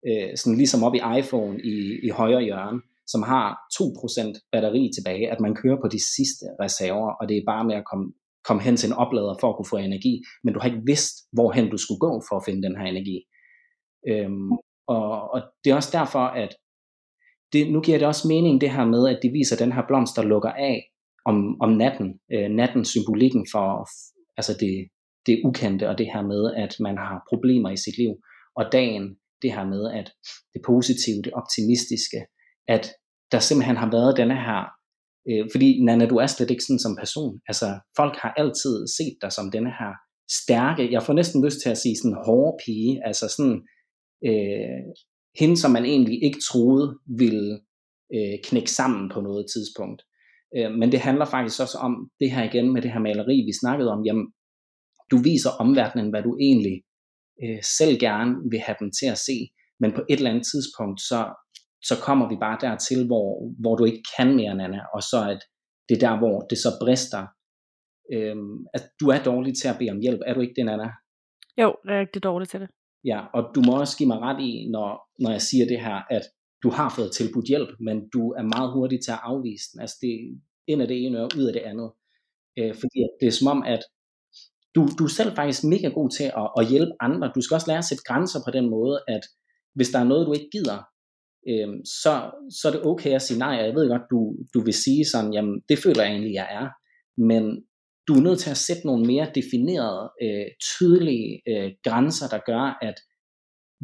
øh, sådan ligesom op i iPhone i, i højre hjørne, som har to procent batteri tilbage, at man kører på de sidste reserver, og det er bare med at komme, komme hen til en oplader for at kunne få energi, men du har ikke vidst, hvorhen du skulle gå for at finde den her energi. Øhm, og, og det er også derfor, at det, nu giver det også mening det her med, at de viser, at den her blomst, der lukker af om, om natten. Øh, natten, symbolikken for altså det, det ukendte, og det her med, at man har problemer i sit liv. Og dagen, det her med, at det positive, det optimistiske, at der simpelthen har været denne her, øh, fordi Nanna, du er slet ikke sådan som person. Altså, folk har altid set dig som denne her stærke, jeg får næsten lyst til at sige sådan hårde pige, altså sådan, øh, hende, som man egentlig ikke troede ville øh, knække sammen på noget tidspunkt. Øh, men det handler faktisk også om det her igen med det her maleri, vi snakkede om. Jamen, du viser omverdenen, hvad du egentlig øh, selv gerne vil have dem til at se. Men på et eller andet tidspunkt, så, så kommer vi bare dertil, hvor, hvor du ikke kan mere, Nanna. Og så at det er der, hvor det så brister. Øh, at du er dårlig til at bede om hjælp. Er du ikke det, Nanna? Jo, jeg er rigtig dårlig til det. Ja, og du må også give mig ret i, når, når jeg siger det her, at du har fået tilbudt hjælp, men du er meget hurtig til at afvise den. Altså det ind af det ene og ud af det andet. Øh, fordi det er som om, at du, du er selv faktisk mega god til at, at hjælpe andre. Du skal også lære at sætte grænser på den måde, at hvis der er noget, du ikke gider, øh, så, så er det okay at sige nej. Og jeg ved godt, du, du vil sige sådan, jamen det føler jeg egentlig, jeg er. Men du er nødt til at sætte nogle mere definerede, øh, tydelige øh, grænser, der gør, at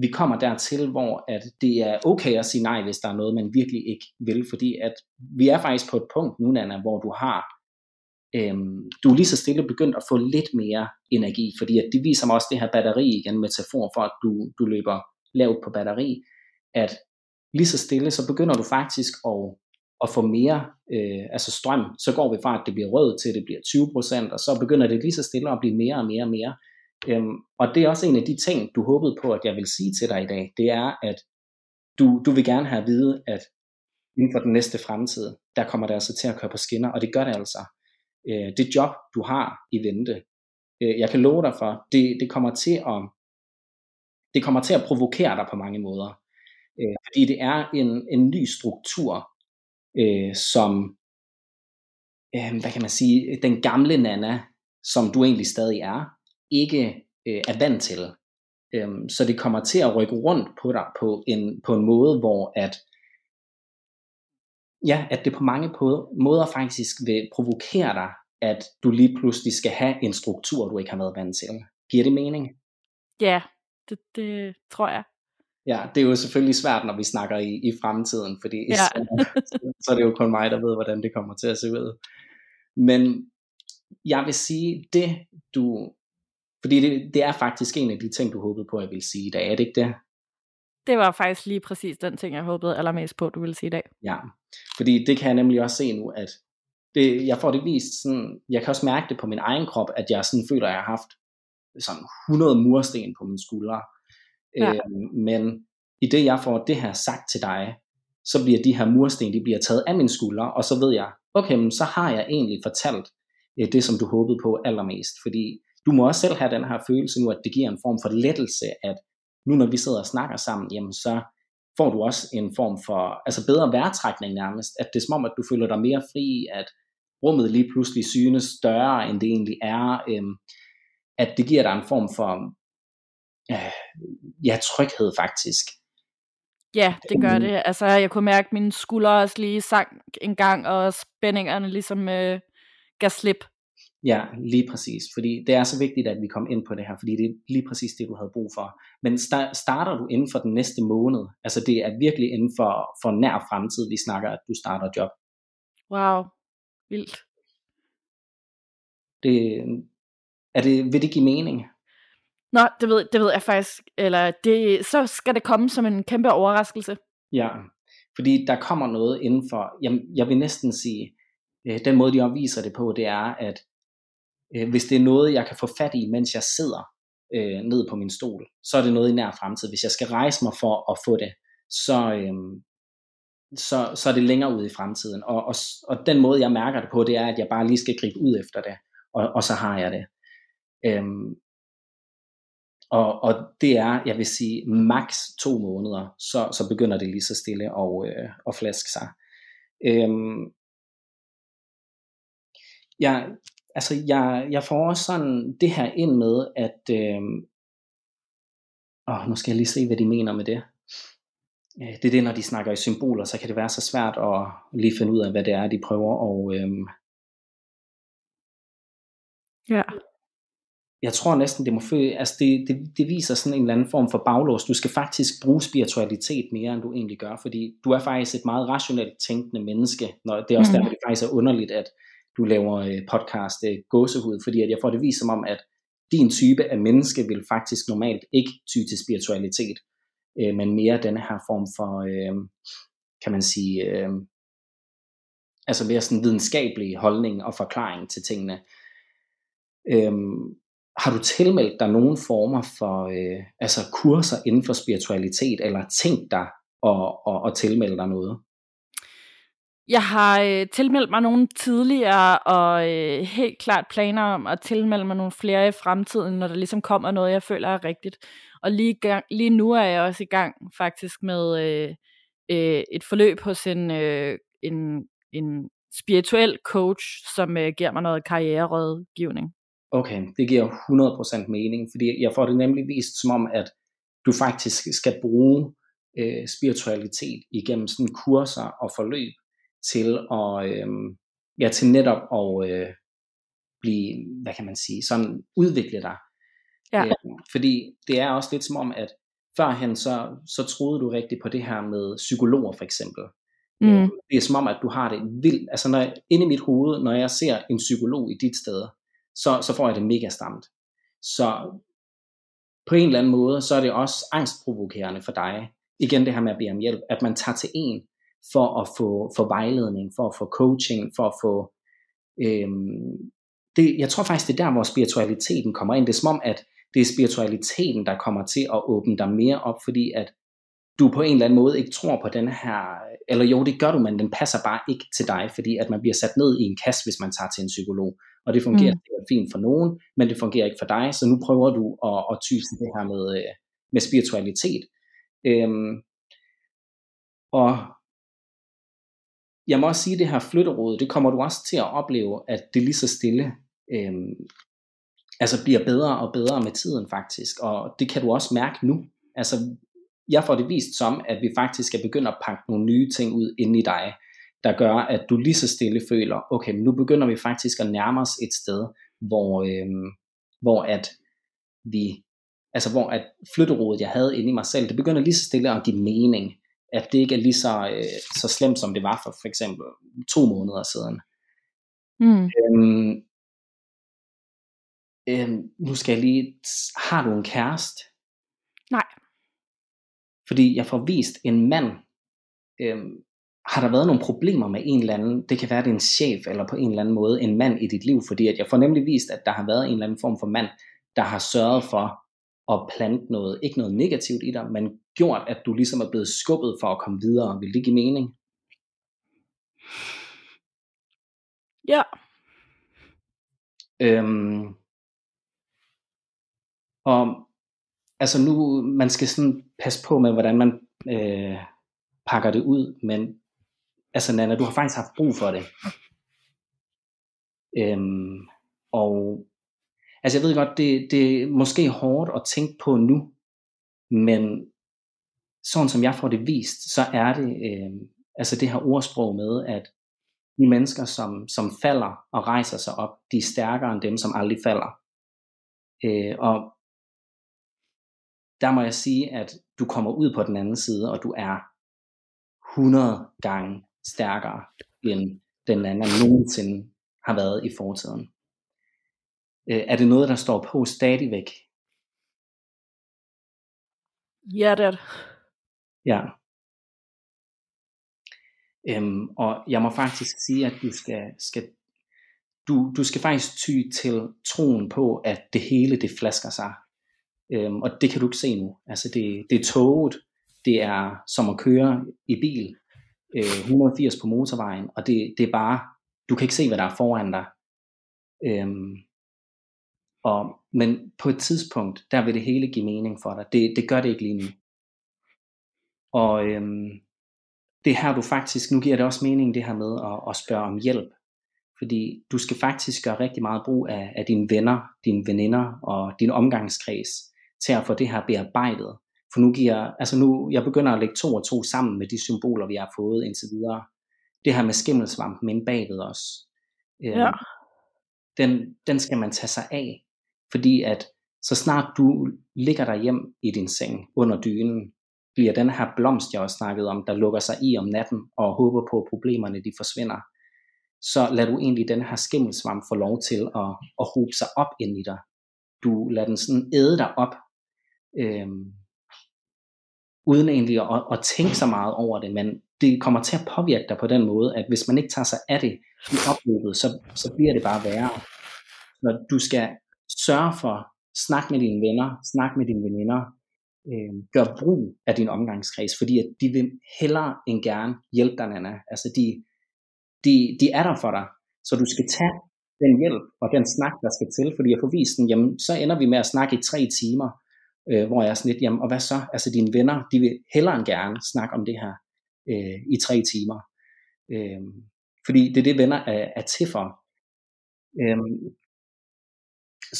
vi kommer dertil, hvor at det er okay at sige nej, hvis der er noget, man virkelig ikke vil. Fordi at vi er faktisk på et punkt nu, Nanna, hvor du har, øh, du er lige så stille begyndt at få lidt mere energi. Fordi at det viser mig også det her batteri igen, metafor for, at du, du løber lavt på batteri. At lige så stille, så begynder du faktisk at... og få mere øh, altså strøm, så går vi fra, at det bliver rødt til, at det bliver tyve procent, og så begynder det lige så stille at blive mere og mere og mere. Øhm, og det er også en af de ting, du håbede på, at jeg vil sige til dig i dag, det er, at du, du vil gerne have at vide, at inden for den næste fremtid, der kommer det altså til at køre på skinner, og det gør det altså. Øh, det job, du har i vente, øh, jeg kan love dig for, det, det, kommer til at, det kommer til at provokere dig på mange måder. Øh, fordi det er en, en ny struktur, Øh, som øh, hvad kan man sige, den gamle Nanna, som du egentlig stadig er, ikke øh, er vant til. Øh, så det kommer til at rykke rundt på dig på en, på en måde, hvor at, ja, at det på mange måder faktisk vil provokere dig, at du lige pludselig skal have en struktur, du ikke har været vant til. Giver det mening? Ja, det, det tror jeg. Ja, det er jo selvfølgelig svært, når vi snakker i, i fremtiden, fordi ja. så, så er det jo kun mig, der ved, hvordan det kommer til at se ud. Men jeg vil sige, det du... Fordi det, det er faktisk en af de ting, du håbede på, jeg ville sige i dag. Er det ikke det? Det var faktisk lige præcis den ting, jeg håbede allermest på, du ville sige i dag. Ja, fordi det kan jeg nemlig også se nu, at det, jeg får det vist sådan... Jeg kan også mærke det på min egen krop, at jeg sådan føler, at jeg har haft sådan hundrede mursten på mine skuldre. Ja. Øh, men i det jeg får det her sagt til dig, så bliver de her mursten, de bliver taget af mine skuldre, og så ved jeg, okay, men så har jeg egentlig fortalt øh, det, som du håbede på allermest, fordi du må også selv have den her følelse nu, at det giver en form for lettelse, at nu når vi sidder og snakker sammen, jamen så får du også en form for, altså bedre vejrtrækning nærmest, at det er som om, at du føler dig mere fri, at rummet lige pludselig synes større, end det egentlig er, øh, at det giver dig en form for ja, tryghed faktisk. Ja, det gør det. Altså, jeg kunne mærke, at mine skuldre også lige sank en gang, og spændingerne ligesom øh, gav slip. Ja, lige præcis, fordi det er så vigtigt, at vi kommer ind på det her, fordi det er lige præcis det, du havde brug for. Men sta- starter du inden for den næste måned, altså det er virkelig inden for, for nær fremtid, vi snakker, at du starter job. Wow, vildt. Det, er det, vil det give mening? Nå, det ved, det ved jeg faktisk, eller det, så skal det komme som en kæmpe overraskelse. Ja, fordi der kommer noget inden for, jeg, jeg vil næsten sige, den måde, de opviser det på, det er, at hvis det er noget, jeg kan få fat i, mens jeg sidder øh, ned på min stol, så er det noget i nær fremtid. Hvis jeg skal rejse mig for at få det, så, øh, så, så er det længere ude i fremtiden. Og, og, og den måde, jeg mærker det på, det er, at jeg bare lige skal gribe ud efter det, og, og så har jeg det. Øh, og, og det er, jeg vil sige, maks to måneder, så, så begynder det lige så stille og, øh, at flaske sig. Øh, jeg... Altså, jeg, jeg får også sådan det her ind med, at... Øh... Oh, nu skal jeg lige se, hvad de mener med det. Det er det, når de snakker i symboler, så kan det være så svært at lige finde ud af, hvad det er, de prøver. Og, øh... ja. Jeg tror næsten, det må føle... Altså, det, det, det viser sådan en eller anden form for baglås. Du skal faktisk bruge spiritualitet mere, end du egentlig gør, fordi du er faktisk et meget rationelt tænkende menneske. Det er også mm. derfor, det faktisk er underligt, at du laver podcast Gåsehud, fordi at jeg får det vist som om, at din type af menneske vil faktisk normalt ikke ty til spiritualitet, øh, men mere denne her form for, øh, kan man sige, øh, altså mere sådan videnskabelig holdning og forklaring til tingene. Øh, har du tilmeldt dig nogle former for øh, altså kurser inden for spiritualitet, eller tænkt dig at, at, at tilmelde dig noget? Jeg har øh, tilmeldt mig nogle tidligere, og øh, helt klart planer om at tilmelde mig nogle flere i fremtiden, når der ligesom kommer noget, jeg føler er rigtigt. Og lige, gang, lige nu er jeg også i gang faktisk med øh, øh, et forløb hos en, øh, en, en spirituel coach, som øh, giver mig noget karriererådgivning. Okay, det giver hundrede procent mening, fordi jeg får det nemlig vist som om, at du faktisk skal bruge øh, spiritualitet igennem sådan kurser og forløb, til at øh, ja, til netop at øh, blive, hvad kan man sige, sådan udvikle dig. Ja. Øh, fordi det er også lidt som om, at førhen så, så troede du rigtig på det her med psykologer for eksempel. Mm. Øh, det er som om, at du har det vildt, altså når jeg, inde i mit hoved, når jeg ser en psykolog i dit sted, så, så får jeg det mega stramt. Så på en eller anden måde, så er det også angstprovokerende for dig, igen det her med at bede om hjælp, at man tager til en, for at få for vejledning, for at få coaching, for at få... Øhm, det, jeg tror faktisk, det er der, hvor spiritualiteten kommer ind. Det er som om, at det er spiritualiteten, der kommer til at åbne dig mere op, fordi at du på en eller anden måde ikke tror på den her... Eller jo, det gør du, men den passer bare ikke til dig, fordi at man bliver sat ned i en kasse, hvis man tager til en psykolog. Og det fungerer mm. fint for nogen, men det fungerer ikke for dig, så nu prøver du at, at ty til det her med, med spiritualitet. Øhm, og... Jeg må også sige, at det her flytteråd, det kommer du også til at opleve, at det lige så stille øh, altså bliver bedre og bedre med tiden faktisk. Og det kan du også mærke nu. Altså, jeg får det vist som, at vi faktisk skal begynde at pakke nogle nye ting ud inde i dig, der gør, at du lige så stille føler, okay, nu begynder vi faktisk at nærme os et sted, hvor, øh, hvor at vi, altså hvor at flytterådet, jeg havde inde i mig selv, det begynder lige så stille at give mening. At det ikke er lige så, øh, så slemt, som det var for for eksempel to måneder siden. Mm. Øhm, øhm, nu skal jeg lige... Har du en kæreste? Nej. Fordi jeg får vist en mand. Øhm, har der været nogle problemer med en eller anden? Det kan være, det er en chef, eller på en eller anden måde en mand i dit liv. Fordi at jeg får nemlig vist, at der har været en eller anden form for mand, der har sørget for at plante noget, ikke noget negativt i dig, men gjort, at du ligesom er blevet skubbet for at komme videre. Vil det give mening? Ja. Øhm, og altså nu, man skal sådan passe på med, hvordan man øh, pakker det ud, men altså Nanna, du har faktisk haft brug for det. Øhm, og altså jeg ved godt, det, det er måske hårdt at tænke på nu, men sådan som jeg får det vist, så er det øh, altså det her ordsprog med, at de mennesker, som, som falder og rejser sig op, de er stærkere end dem, som aldrig falder. Øh, og der må jeg sige, at du kommer ud på den anden side, og du er hundrede gange stærkere, end den anden nogensinde har været i fortiden. Øh, er det noget, der står på stadigvæk? Ja, det er det. Ja. Øhm, og jeg må faktisk sige, at du skal, skal, du, du skal faktisk ty til troen på, at det hele det flasker sig. Øhm, og det kan du ikke se nu. Altså det, det er toget, det er som at køre i bil, øh, et hundrede og firs på motorvejen, og det, det er bare, du kan ikke se, hvad der er foran dig. Øhm, og, men på et tidspunkt, der vil det hele give mening for dig. Det, det gør det ikke lige nu. Og øhm, det her du faktisk, nu giver det også mening det her med at, at spørge om hjælp. Fordi du skal faktisk gøre rigtig meget brug af, af dine venner, dine veninder og din omgangskreds til at få det her bearbejdet. For nu giver, altså nu, jeg begynder at lægge to og to sammen med de symboler, vi har fået indtil videre. Det her med skimmelsvampen inde bagved os. Øhm, ja. den, den skal man tage sig af. Fordi at så snart du ligger der hjem i din seng under dynen, bliver den her blomst, jeg også snakkede om, der lukker sig i om natten og håber på, at problemerne de forsvinder, så lad du egentlig den her skimmelsvamp få lov til at, at hobe sig op ind i dig. Du lader den sådan æde dig op, øhm, uden egentlig at, at tænke så meget over det, men det kommer til at påvirke dig på den måde, at hvis man ikke tager sig af det i opløbet, så, så bliver det bare værre. Når du skal sørge for, snak med dine venner, snak med dine veninder, Øh, gør brug af din omgangskreds, fordi at de vil hellere end gerne hjælpe dig, Nanna. Altså de, de, de er der for dig, så du skal tage den hjælp og den snak, der skal til, fordi jeg får vist den, jamen så ender vi med at snakke i tre timer, øh, hvor jeg er sådan lidt, jamen og hvad så? Altså dine venner, de vil hellere end gerne snakke om det her øh, i tre timer. Øh, fordi det er det, venner er, er til for. Øh,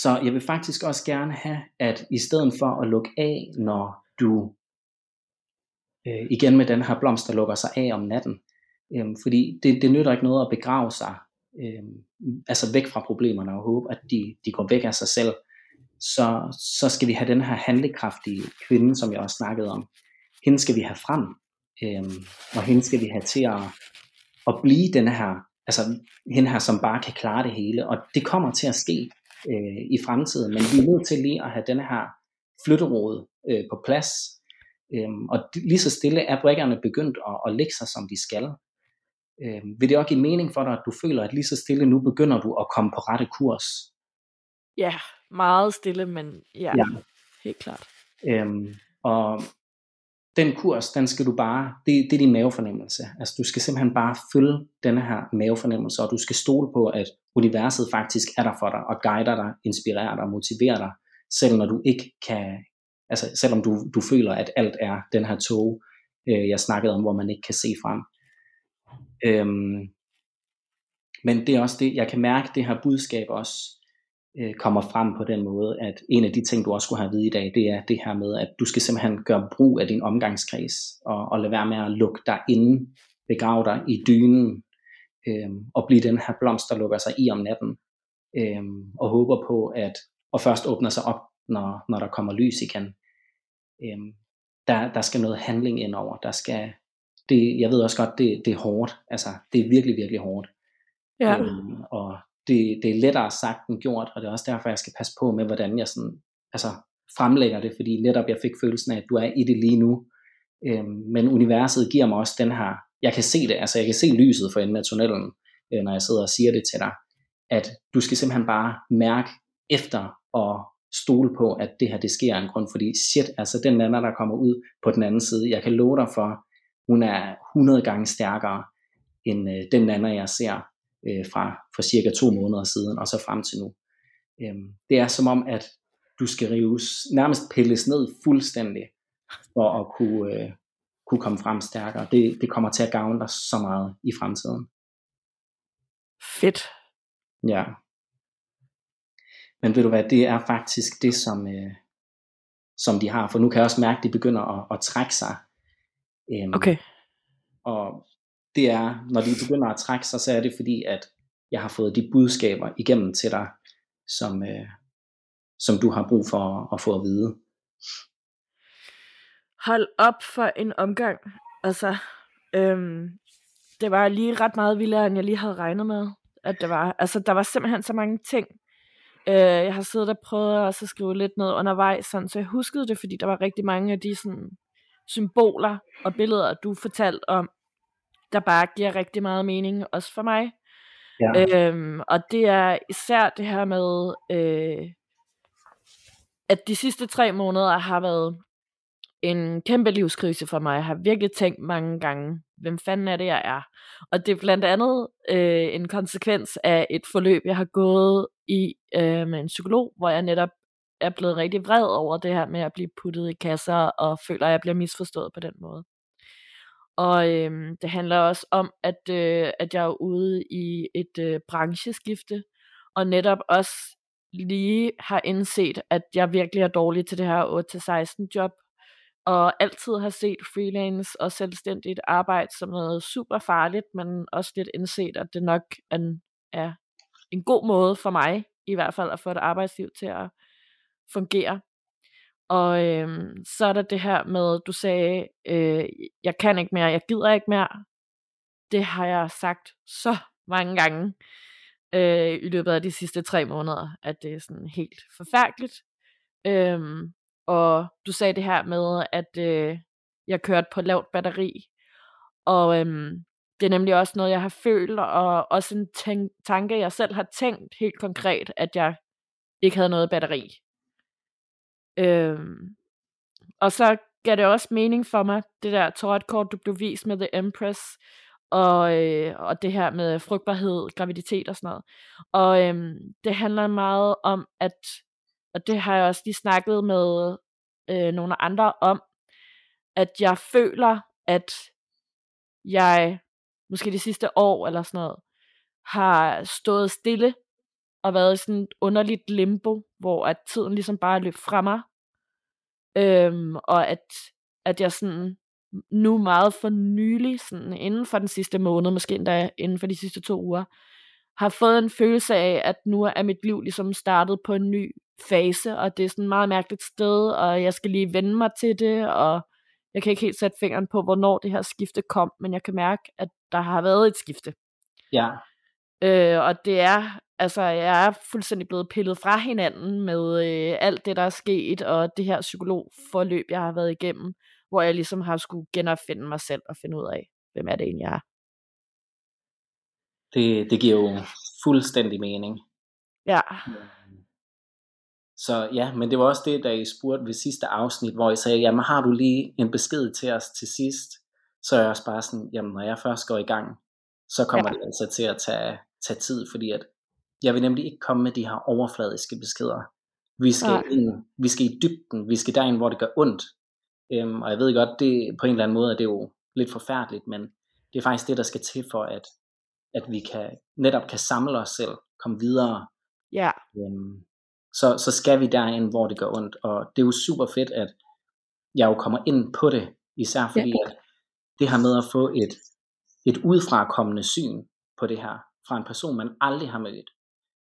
Så jeg vil faktisk også gerne have, at i stedet for at lukke af, når du øh, igen med den her blomst, der lukker sig af om natten, øh, fordi det, det nytter ikke noget at begrave sig, øh, altså væk fra problemerne og håbe, at de, de går væk af sig selv, så, så skal vi have den her handlekraftige kvinde, som jeg også snakkede om, hende skal vi have frem, øh, og hende skal vi have til at, at blive den her, altså hende her, som bare kan klare det hele, og det kommer til at ske Øh, i fremtiden, men vi er nødt til lige at have den her flytterode øh, på plads, øhm, og lige så stille er brikkerne begyndt at, at lægge sig, som de skal. Øhm, vil det også give mening for dig, at du føler, at lige så stille nu begynder du at komme på rette kurs? Ja, meget stille, men ja, ja. Helt klart. Øhm, og den kurs, den skal du bare, det, det er din mavefornemmelse, altså du skal simpelthen bare følge denne her mavefornemmelse, og du skal stole på, at universet faktisk er der for dig, og guider dig, inspirerer dig, motiverer dig, selv når du ikke kan, altså selvom du, du føler, at alt er den her tog, øh, jeg snakkede om, hvor man ikke kan se frem. Øhm, men det er også det, jeg kan mærke, det her budskab også øh, kommer frem på den måde, at en af de ting, du også skulle have at vide i dag, det er det her med, at du skal simpelthen gøre brug af din omgangskreds, og, og lade være med at lukke dig inde, begrave dig i dynen, Øhm, og blive den her blomst, der lukker sig i om natten, øhm, og håber på, at og først åbner sig op, når, når der kommer lys igen. Øhm, der, der skal noget handling indover. Der skal, det, jeg ved også godt, det, det er hårdt. Altså, det er virkelig, virkelig hårdt. Ja. Øhm, og det, det er lettere sagt end gjort, og det er også derfor, jeg skal passe på med, hvordan jeg sådan, altså, fremlægger det, fordi netop jeg fik følelsen af, at du er i det lige nu. Øhm, men universet giver mig også den her, jeg kan se det, altså jeg kan se lyset for enden af tunnelen, når jeg sidder og siger det til dig, at du skal simpelthen bare mærke efter og stole på, at det her, det sker af en grund, fordi shit, altså den Nanna, der kommer ud på den anden side, jeg kan love dig for, hun er hundrede gange stærkere, end den Nanna, jeg ser fra, fra cirka to måneder siden, og så frem til nu. Det er som om, at du skal rives, nærmest pilles ned fuldstændig, for at kunne... kunne komme frem stærkere. Det, det kommer til at gavne dig så meget i fremtiden. Fedt. Ja. Men ved du hvad, det er faktisk det, som, øh, som de har. For nu kan jeg også mærke, at de begynder at, at trække sig. Øhm, okay. Og det er, når de begynder at trække sig, så er det fordi, at jeg har fået de budskaber igennem til dig, som, øh, som du har brug for at få at vide. Hold op for en omgang. Altså, øhm, det var lige ret meget vildere, end jeg lige havde regnet med, at det var. Altså, der var simpelthen så mange ting. Øh, jeg har siddet og prøvet at også skrive lidt ned undervejs, sådan, så jeg huskede det, fordi der var rigtig mange af de sådan, symboler og billeder, du fortalte om, der bare giver rigtig meget mening, også for mig. Ja. Øhm, og det er især det her med, øh, at de sidste tre måneder har været en kæmpe livskrise for mig. Jeg har virkelig tænkt mange gange, hvem fanden er det, jeg er? Og det er blandt andet øh, en konsekvens af et forløb, jeg har gået i øh, med en psykolog, hvor jeg netop er blevet rigtig vred over det her med at blive puttet i kasser, og føler, at jeg bliver misforstået på den måde. Og øh, det handler også om, at, øh, at jeg er ude i et øh, brancheskifte, og netop også lige har indset, at jeg virkelig er dårlig til det her otte til seksten job, og altid har set freelance og selvstændigt arbejde som noget super farligt, men også lidt indset, at det nok er en, er en god måde for mig, i hvert fald at få et arbejdsliv til at fungere. Og øh, så er der det her med, du sagde, øh, jeg kan ikke mere, jeg gider ikke mere. Det har jeg sagt så mange gange øh, i løbet af de sidste tre måneder, at det er sådan helt forfærdeligt. Øh, og du sagde det her med, at øh, jeg kørte på lavt batteri. Og øh, det er nemlig også noget, jeg har følt, og også en tænk- tanke, jeg selv har tænkt helt konkret, at jeg ikke havde noget batteri. Øhm, og så gav det også mening for mig, det der tarotkort, du blev vist med The Empress, og, øh, og det her med frugtbarhed, graviditet og sådan noget. Og øhm, det handler meget om, at, og det har jeg også lige snakket med øh, nogle andre om, at jeg føler, at jeg måske de sidste år eller sådan noget, har stået stille og været i sådan et underligt limbo, hvor at tiden ligesom bare løb fra mig, øhm, og at, at jeg sådan nu meget for nylig, sådan inden for den sidste måned, måske endda inden for de sidste to uger, har fået en følelse af, at nu er mit liv ligesom startet på en ny fase, og det er sådan et meget mærkeligt sted, og jeg skal lige vende mig til det, og jeg kan ikke helt sætte fingeren på, hvornår det her skifte kom, men jeg kan mærke, at der har været et skifte. Ja. Øh, og det er... Altså, jeg er fuldstændig blevet pillet fra hinanden med øh, alt det, der er sket, og det her psykologforløb, jeg har været igennem, hvor jeg ligesom har skulle genopfinde mig selv og finde ud af, hvem er det egentlig, jeg er. Det, det giver jo fuldstændig mening. Ja. Så ja, men det var også det, da I spurgte ved sidste afsnit, hvor I sagde, jamen har du lige en besked til os til sidst? Så er jeg også bare sådan, jamen når jeg først går i gang, så kommer ja. det altså til at tage, tage tid, fordi at jeg vil nemlig ikke komme med de her overfladiske beskeder. Vi skal, ja. ind, vi skal i dybden, vi skal derind, hvor det gør ondt. Øhm, og jeg ved godt, det på en eller anden måde er det jo lidt forfærdeligt, men det er faktisk det, der skal til for, at, at vi kan, netop kan samle os selv, komme videre. Ja. Øhm, så, så skal vi derind, hvor det gør ondt. Og det er jo super fedt, at jeg jo kommer ind på det, især fordi ja. at det her med at få et, et udfrakommende syn på det her, fra en person, man aldrig har mødt.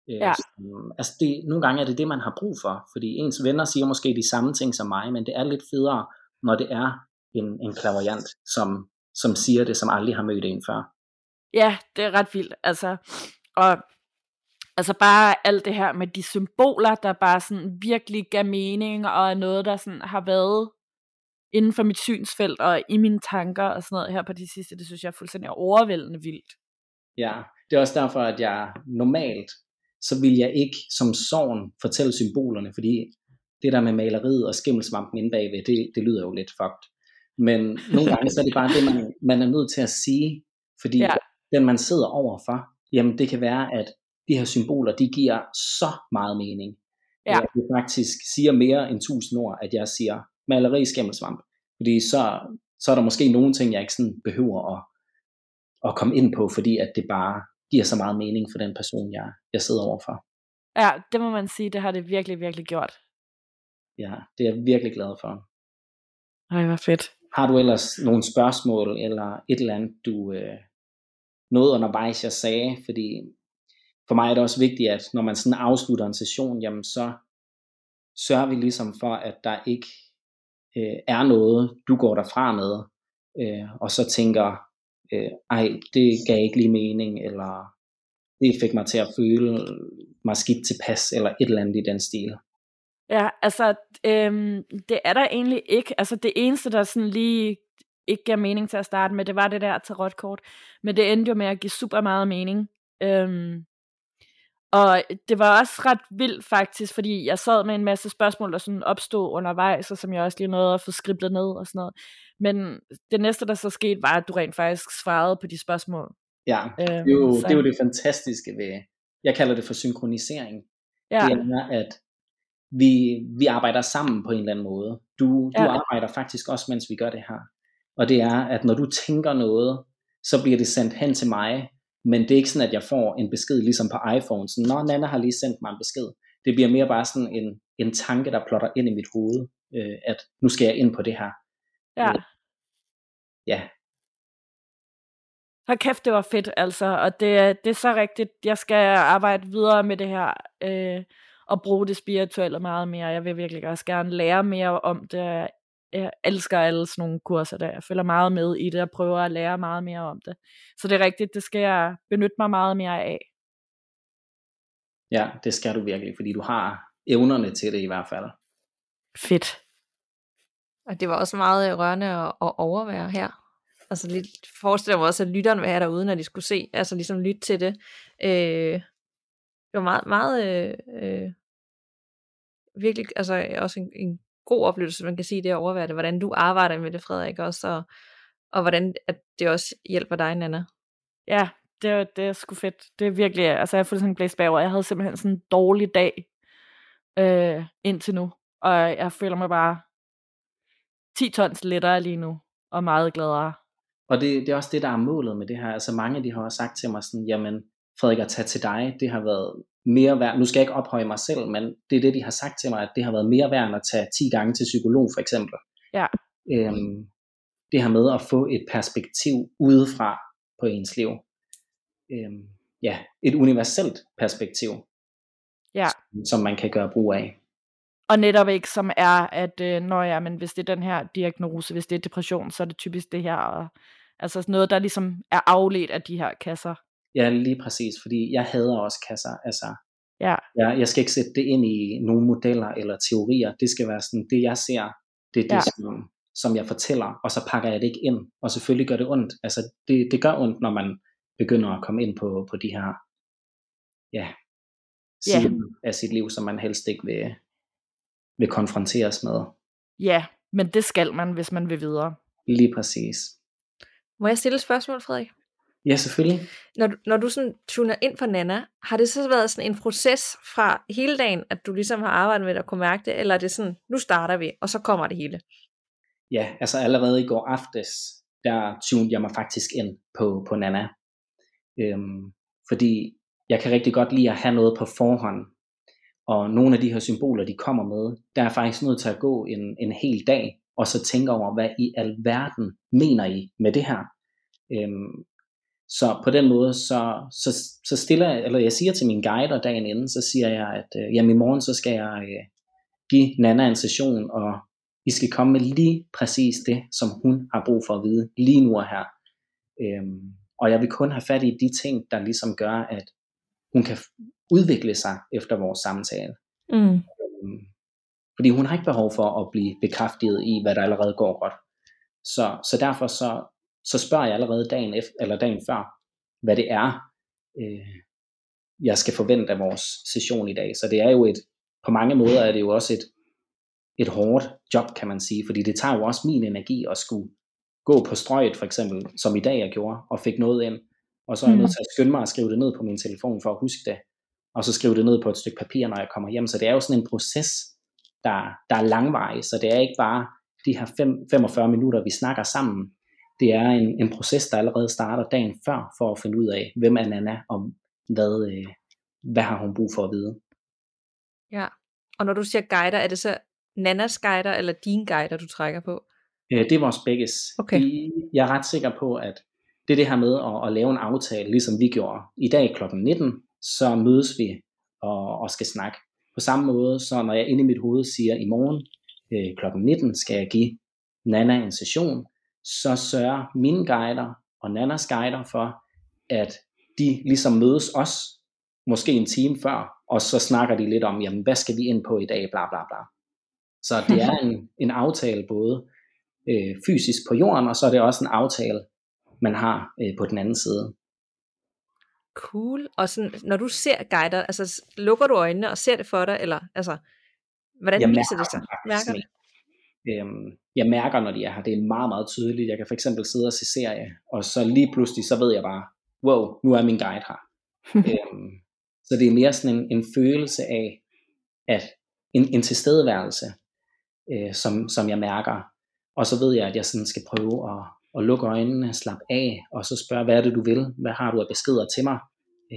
Ja. Øhm, altså det, nogle gange er det det man har brug for, fordi ens venner siger måske de samme ting som mig, men det er lidt federe, når det er en, en clairvoyant, som, som siger det, som aldrig har mødt en før. Ja, det er ret vildt altså, og altså bare alt det her med de symboler, der bare sådan virkelig gav mening, og er noget der sådan har været inden for mit synsfelt og i mine tanker og sådan noget her på de sidste, det synes jeg er fuldstændig overvældende vildt. Ja, det er også derfor, at jeg normalt så vil jeg ikke som sorgen fortælle symbolerne, fordi det der med maleriet og skimmelsvampen inde bagved, det, det lyder jo lidt fucked. Men nogle gange så er det bare det, man, man er nødt til at sige, fordi ja. den man sidder overfor, jamen det kan være, at de her symboler, de giver så meget mening. Ja. Jeg faktisk siger mere end tusind ord, at jeg siger maleri, skimmelsvamp, fordi så, så er der måske nogle ting, jeg ikke sådan behøver at, at komme ind på, fordi at det bare giver så meget mening for den person, jeg, jeg sidder overfor. Ja, det må man sige, det har det virkelig, virkelig gjort. Ja, det er jeg virkelig glad for. Ej, hvor fedt. Har du ellers nogle spørgsmål, eller et eller andet, du, øh, noget undervejs, jeg sagde, fordi for mig er det også vigtigt, at når man sådan afslutter en session, jamen så sørger vi ligesom for, at der ikke øh, er noget, du går derfra med, øh, og så tænker, øh, ej, det gav ikke lige mening, eller det fik mig til at føle mig skidt tilpas, eller et eller andet i den stil. Ja, altså, øhm, det er der egentlig ikke. Altså, det eneste, der sådan lige ikke gav mening til at starte med, det var det der til rødt kort. Men det endte jo med at give super meget mening. Øhm, og det var også ret vildt faktisk, fordi jeg sad med en masse spørgsmål, der sådan opstod undervejs, og som jeg også lige nåede at få skriblet ned og sådan noget. Men det næste, der så skete, var, at du rent faktisk svarede på de spørgsmål. Ja, øhm, det, er jo, det er jo det fantastiske ved, jeg kalder det for synkronisering. Ja. Det er, at Vi, vi arbejder sammen på en eller anden måde. Du, du ja. arbejder faktisk også, mens vi gør det her. Og det er, at når du tænker noget, så bliver det sendt hen til mig, men det er ikke sådan, at jeg får en besked, ligesom på iPhone. Så, nå, Nanna har lige sendt mig en besked. Det bliver mere bare sådan en, en tanke, der plotter ind i mit hoved, øh, at nu skal jeg ind på det her. Ja. Øh, ja. Hold kæft, det var fedt, altså. Og det, det er så rigtigt. Jeg skal arbejde videre med det her. Øh. Og bruge det spirituelle meget mere. Jeg vil virkelig også gerne lære mere om det. Jeg elsker alle sådan nogle kurser der. Jeg følger meget med i det og prøver at lære meget mere om det. Så det er rigtigt, det skal jeg benytte mig meget mere af. Ja, det skal du virkelig, fordi du har evnerne til det i hvert fald. Fedt. Og det var også meget rørende at, at overvære her. Altså lidt forestiller mig også, at lytterne var her derude, når de skulle se. Altså ligesom lytte til det. Øh... Det var meget, meget øh, øh, virkelig, altså også en, en god oplevelse, man kan sige, det at overvære det, hvordan du arbejder med det, Frederik, også, og, og hvordan at det også hjælper dig, Nanna. Ja, det, det er sgu fedt. Det er virkelig, altså jeg er fuldstændig blæst bagover. Jeg havde simpelthen sådan en dårlig dag øh, indtil nu, og jeg føler mig bare ti tons lettere lige nu, og meget gladere. Og det, det er også det, der er målet med det her. Altså mange, de har også sagt til mig sådan, jamen, Frederik, at tage til dig, det har været mere værd, nu skal jeg ikke ophøje mig selv, men det er det, de har sagt til mig, at det har været mere værd, end at tage ti gange til psykolog, for eksempel. Ja. Øhm, det her med at få et perspektiv udefra på ens liv. Øhm, ja, et universelt perspektiv, ja. som, som man kan gøre brug af. Og netop ikke, som er, at øh, når jeg, men hvis det er den her diagnose, hvis det er depression, så er det typisk det her, og, altså noget, der ligesom er afledt af de her kasser. Ja, lige præcis, fordi jeg hader også kasser, altså, ja. jeg, jeg skal ikke sætte det ind i nogle modeller eller teorier, det skal være sådan, det jeg ser, det er det, ja. som, som jeg fortæller, og så pakker jeg det ikke ind, og selvfølgelig gør det ondt, altså, det, det gør ondt, når man begynder at komme ind på, på de her, ja, sider ja. af sit liv, som man helst ikke vil, vil konfronteres med. Ja, men det skal man, hvis man vil videre. Lige præcis. Må jeg stille et spørgsmål, Frederik? Ja, selvfølgelig. Når du, når du sådan tuner ind for Nanna, har det så været sådan en proces fra hele dagen, at du ligesom har arbejdet med at kunne mærke det, eller er det sådan, nu starter vi, og så kommer det hele? Ja, altså allerede i går aftes, der tunede jeg mig faktisk ind på, på Nanna. Øhm, fordi jeg kan rigtig godt lide at have noget på forhånd, og nogle af de her symboler, de kommer med, der er faktisk nødt til at gå en, en hel dag, og så tænke over, hvad i alverden mener I med det her? Øhm, Så på den måde, så, så, så stiller jeg, eller jeg siger til mine guider dagen inden, så siger jeg, at øh, jamen i morgen, så skal jeg øh, give Nanna en session, og I skal komme med lige præcis det, som hun har brug for at vide lige nu og her. Øhm, og jeg vil kun have fat i de ting, der ligesom gør, at hun kan udvikle sig efter vores samtale. Mm. Øhm, fordi hun har ikke behov for at blive bekræftet i, hvad der allerede går godt. Så, så derfor så... så spørger jeg allerede dagen efter, eller dagen før, hvad det er, øh, jeg skal forvente af vores session i dag. Så det er jo et, på mange måder er det jo også et, et hårdt job, kan man sige, fordi det tager jo også min energi at skulle gå på strøget, for eksempel, som i dag jeg gjorde, og fik noget ind, og så er jeg nødt til at skynde mig at skrive det ned på min telefon for at huske det, og så skrive det ned på et stykke papir, når jeg kommer hjem. Så det er jo sådan en proces, der, der er langvarig, så det er ikke bare de her fem, femogfyrre minutter, vi snakker sammen. Det er en, en proces, der allerede starter dagen før, for at finde ud af, hvem er Nanna, og hvad, øh, hvad har hun brug for at vide. Ja, og når du siger guider, er det så Nannas guider, eller din guider, du trækker på? Øh, det er vores begges. Okay. Jeg er ret sikker på, at Det er det her med at, at lave en aftale, ligesom vi gjorde i dag klokken nitten, så mødes vi og, og skal snakke. På samme måde, så når jeg inde i mit hoved siger, i morgen øh, klokken nitten skal jeg give Nanna en session, så sørger mine guider og Nannas guider for, at de ligesom mødes os, måske en time før, og så snakker de lidt om, jamen, hvad skal vi ind på i dag, bla bla bla. Så det er en, en aftale både øh, fysisk på jorden, og så er det også en aftale, man har øh, på den anden side. Cool. Og sådan, når du ser guider, altså lukker du øjnene og ser det for dig, eller altså, hvordan jeg viser det sig? Mærker det? Øhm, jeg mærker, når de er her. Det er meget, meget tydeligt. Jeg kan for eksempel sidde og se serie, og så lige pludselig, så ved jeg bare, wow, nu er min guide her. øhm, så det er mere sådan en, en følelse af, at en, en tilstedeværelse, øh, som, som jeg mærker. Og så ved jeg, at jeg sådan skal prøve at og lukke øjnene, slap af, og så spørg, hvad er det, du vil? Hvad har du af beskeder til mig?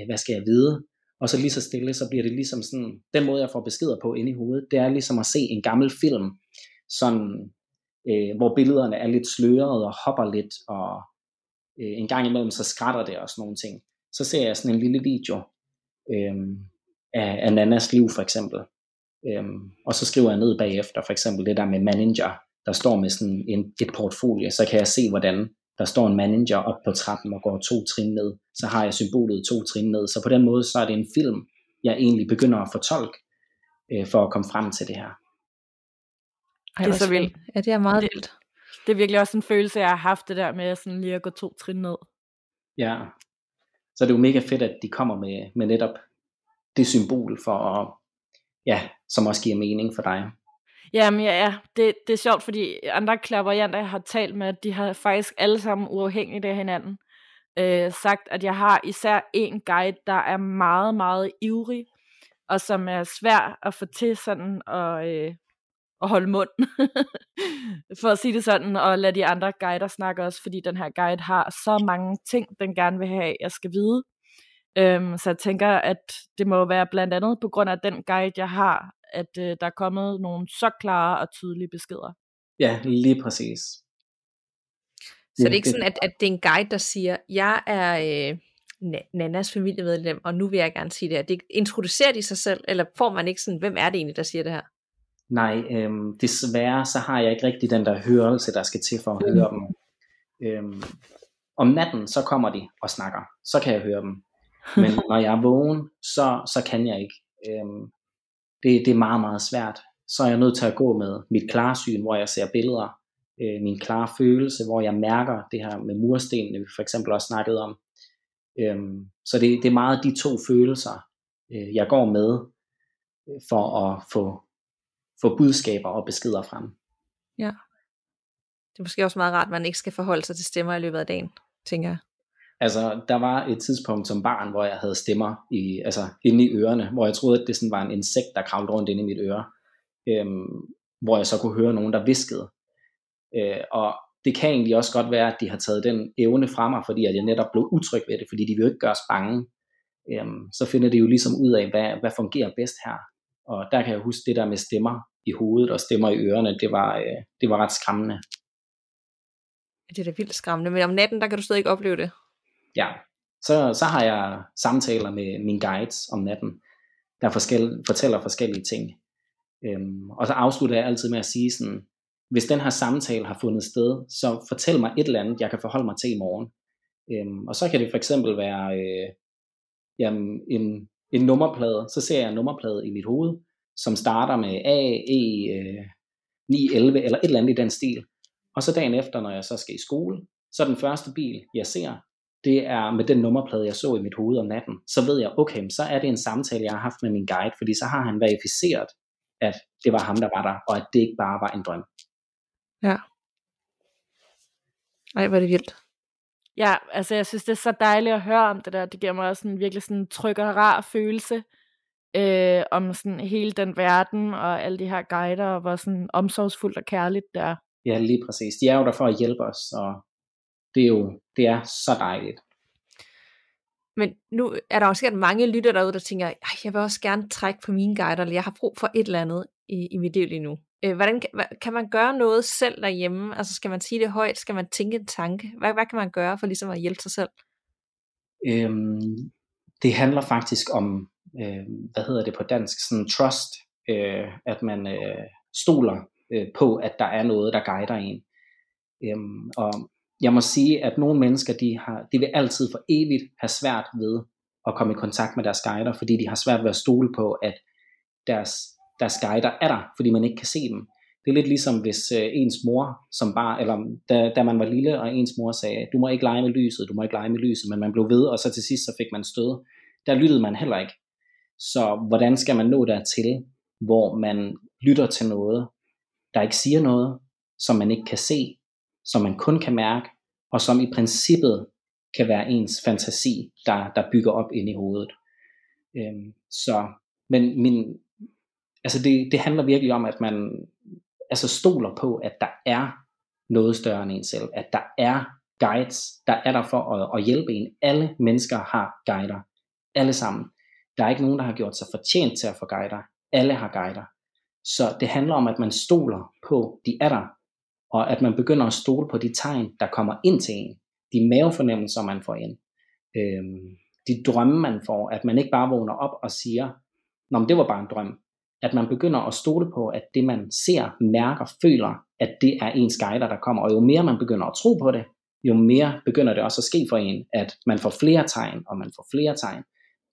Hvad skal jeg vide? Og så lige så stille, så bliver det ligesom sådan, den måde, jeg får beskeder på inde i hovedet, det er ligesom at se en gammel film, sådan, øh, hvor billederne er lidt slørede og hopper lidt, og øh, en gang imellem, så skratter det og sådan nogle ting. Så ser jeg sådan en lille video øh, af, af Nannas liv, for eksempel. Øh, og så skriver jeg ned bagefter, for eksempel det der med manager, der står med sådan en, et portfolio, så kan jeg se, hvordan der står en manager op på trappen og går to trin ned, så har jeg symbolet to trin ned, så på den måde, så er det en film, jeg egentlig begynder at fortolke, øh, for at komme frem til det her. Ej, det er så vildt. Ja, det er meget det, vildt. Det er virkelig også en følelse, jeg har haft det der med, sådan lige at gå to trin ned. Ja, så det er jo mega fedt, at de kommer med, med netop det symbol for at, ja, som også giver mening for dig. Jamen ja, ja. Det, det er sjovt, fordi andre klapperjanter, jeg har talt med, de har faktisk alle sammen uafhængigt af hinanden øh, sagt, at jeg har især en guide, der er meget, meget ivrig, og som er svær at få til sådan og, øh, at holde mund, for at sige det sådan, og lade de andre guider snakke også, fordi den her guide har så mange ting, den gerne vil have, jeg skal vide. Øhm, så jeg tænker, at det må være blandt andet på grund af den guide, jeg har, at øh, der er kommet nogle så klare og tydelige beskeder. Ja, lige præcis. Så det er ikke sådan, at, at det er en guide, der siger, jeg er øh, Nannas familiemedlem, og nu vil jeg gerne sige det her. Det introducerer de sig selv, eller får man ikke sådan, hvem er det egentlig, der siger det her? Nej, øh, desværre så har jeg ikke rigtig den der hørelse, der skal til for at høre dem. Øh, om natten, så kommer de og snakker. Så kan jeg høre dem. Men når jeg er vågen, så, så kan jeg ikke. Øh, Det, det er meget, meget svært. Så er jeg nødt til at gå med mit klarsyn, hvor jeg ser billeder, øh, min klare følelse, hvor jeg mærker det her med murstenene, vi for eksempel også snakkede om. Øhm, så det, det er meget de to følelser, øh, jeg går med, for at få, få budskaber og beskeder frem. Ja. Det er måske også meget rart, at man ikke skal forholde sig til stemmer i løbet af dagen, tænker jeg. Altså, der var et tidspunkt som barn, hvor jeg havde stemmer i, altså, inde i ørerne, hvor jeg troede, at det sådan var en insekt, der kravlede rundt inde i mit øre, øhm, hvor jeg så kunne høre nogen, der viskede. Øh, og det kan egentlig også godt være, at de har taget den evne fra mig, fordi at jeg netop blev utryg ved det, fordi de vil jo ikke gøre os bange. Øhm, så finder de jo ligesom ud af, hvad, hvad fungerer bedst her. Og der kan jeg huske det der med stemmer i hovedet og stemmer i ørerne, det var, øh, det var ret skræmmende. Det er da vildt skræmmende, men om natten, der kan du stadig ikke opleve det. Ja, så, så har jeg samtaler med mine guides om natten, der forskel, fortæller forskellige ting. Øhm, og så afslutter jeg altid med at sige sådan, hvis den her samtale har fundet sted, så fortæl mig et eller andet, jeg kan forholde mig til i morgen. Øhm, og så kan det for eksempel være øh, jamen, en, en nummerplade. Så ser jeg en nummerplade i mit hoved, som starter med A, E, øh, ni, elleve eller et eller andet i den stil. Og så dagen efter, når jeg så skal i skole, så er den første bil, jeg ser, det er med den nummerplade, jeg så i mit hoved om natten, så ved jeg, okay, så er det en samtale, jeg har haft med min guide, fordi så har han verificeret, at det var ham, der var der, og at det ikke bare var en drøm. Ja. Ej, hvor er det vildt. Ja, altså jeg synes, det er så dejligt at høre om det der. Det giver mig også en virkelig sådan tryg og rar følelse øh, om sådan hele den verden, og alle de her guider, og hvor sådan omsorgsfuldt og kærligt det er. Ja, lige præcis. De er jo der for at hjælpe os, og det er jo, det er så dejligt. Men nu er der også sikkert mange lytter derude, der tænker, jeg vil også gerne trække på mine guider, eller jeg har brug for et eller andet i, i mit liv lige nu. Hvordan kan, kan man gøre noget selv derhjemme? Altså skal man sige det højt? Skal man tænke en tanke? Hvad, hvad kan man gøre for ligesom at hjælpe sig selv? Øhm, det handler faktisk om, øh, hvad hedder det på dansk, sådan trust, øh, at man øh, stoler øh, på, at der er noget, der guider en. Øhm, og jeg må sige, at nogle mennesker, de, har, de vil altid for evigt have svært ved at komme i kontakt med deres guider, fordi de har svært ved at stole på, at deres deres guider er der, fordi man ikke kan se dem. Det er lidt ligesom hvis øh, ens mor, som bare, eller da, da man var lille, og ens mor sagde, du må ikke lege med lyset, du må ikke lege med lyset, men man blev ved, og så til sidst så fik man stød. Der lyttede man heller ikke. Så hvordan skal man nå dertil, hvor man lytter til noget, der ikke siger noget, som man ikke kan se, som man kun kan mærke, og som i princippet kan være ens fantasi, der, der bygger op inde i hovedet. Øhm, så, men min Altså det, det handler virkelig om, at man altså stoler på, at der er noget større end en selv. At der er guides, der er der for at, at hjælpe en. Alle mennesker har guider. Alle sammen. Der er ikke nogen, der har gjort sig fortjent til at få guider. Alle har guider. Så det handler om, at man stoler på, de er der. Og at man begynder at stole på de tegn, der kommer ind til en. De mavefornemmelser, man får ind. Øhm, de drømme, man får. At man ikke bare vågner op og siger, nå, men det var bare en drøm. At man begynder at stole på, at det man ser, mærker, føler, at det er ens guider, der kommer. Og jo mere man begynder at tro på det, jo mere begynder det også at ske for en, at man får flere tegn, og man får flere tegn.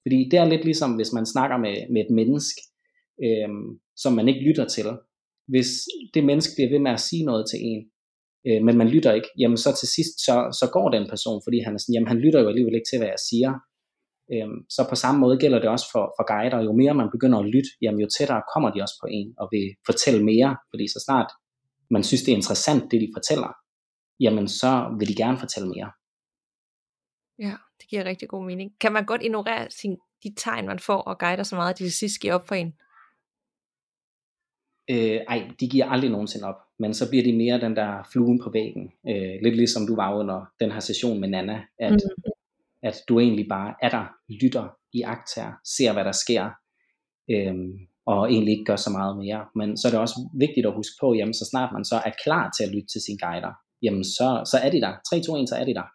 Fordi det er lidt ligesom, hvis man snakker med, med et menneske, øh, som man ikke lytter til. Hvis det menneske bliver ved med at sige noget til en, øh, men man lytter ikke, jamen så til sidst, så, så går den person, fordi han er sådan, jamen han lytter jo alligevel ikke til, hvad jeg siger. Så på samme måde gælder det også for, for guider. Jo mere man begynder at lytte, jamen jo tættere kommer de også på en og vil fortælle mere, fordi så snart man synes det er interessant det de fortæller, jamen så vil de gerne fortælle mere. Ja, det giver rigtig god mening. Kan man godt ignorere sin, de tegn man får og guider så meget, at de til sidst giver op for en? Øh, ej, de giver aldrig nogensinde op, men så bliver de mere den der fluen på væggen, øh, lidt ligesom du var under den her session med Nanna, at mm. at du egentlig bare er der, lytter, iagttager, ser hvad der sker, øhm, og egentlig ikke gør så meget mere. Men så er det også vigtigt at huske på, jamen så snart man så er klar til at lytte til sine guider, jamen så, så er de der. tre, to, et, så er de der.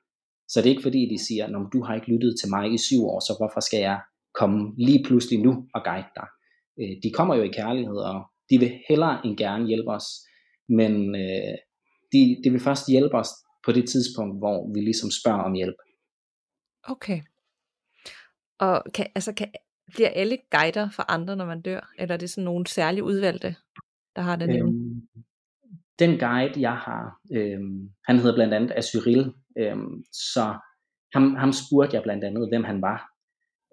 Så det er ikke fordi, de siger, nå, du har ikke lyttet til mig i syv år, så hvorfor skal jeg komme lige pludselig nu og guide dig? Øh, de kommer jo i kærlighed, og de vil hellere end gerne hjælpe os, men øh, de, de vil først hjælpe os på det tidspunkt, hvor vi ligesom spørger om hjælp. Okay. Og kan, altså kan, bliver alle guider for andre, når man dør? Eller er det sådan nogle særligt udvalgte, der har den evne? Øhm, den guide, jeg har, øhm, han hedder blandt andet Asyril. Øhm, så ham, ham spurgte jeg blandt andet, hvem han var.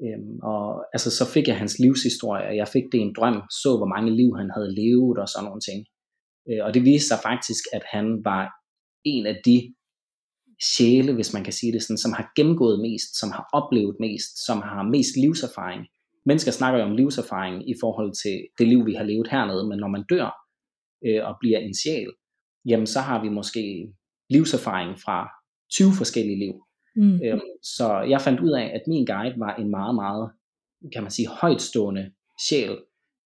Øhm, og altså, så fik jeg hans livshistorie, og jeg fik det i en drøm, så hvor mange liv han havde levet og sådan nogle ting. Øh, og det viste sig faktisk, at han var en af de sjæle, hvis man kan sige det sådan, som har gennemgået mest, som har oplevet mest, som har mest livserfaring. Mennesker snakker jo om livserfaring i forhold til det liv, vi har levet hernede, men når man dør øh, og bliver en sjæl, jamen så har vi måske livserfaring fra tyve forskellige liv. Mm. Øh, så jeg fandt ud af, at min guide var en meget, meget, kan man sige, højtstående sjæl,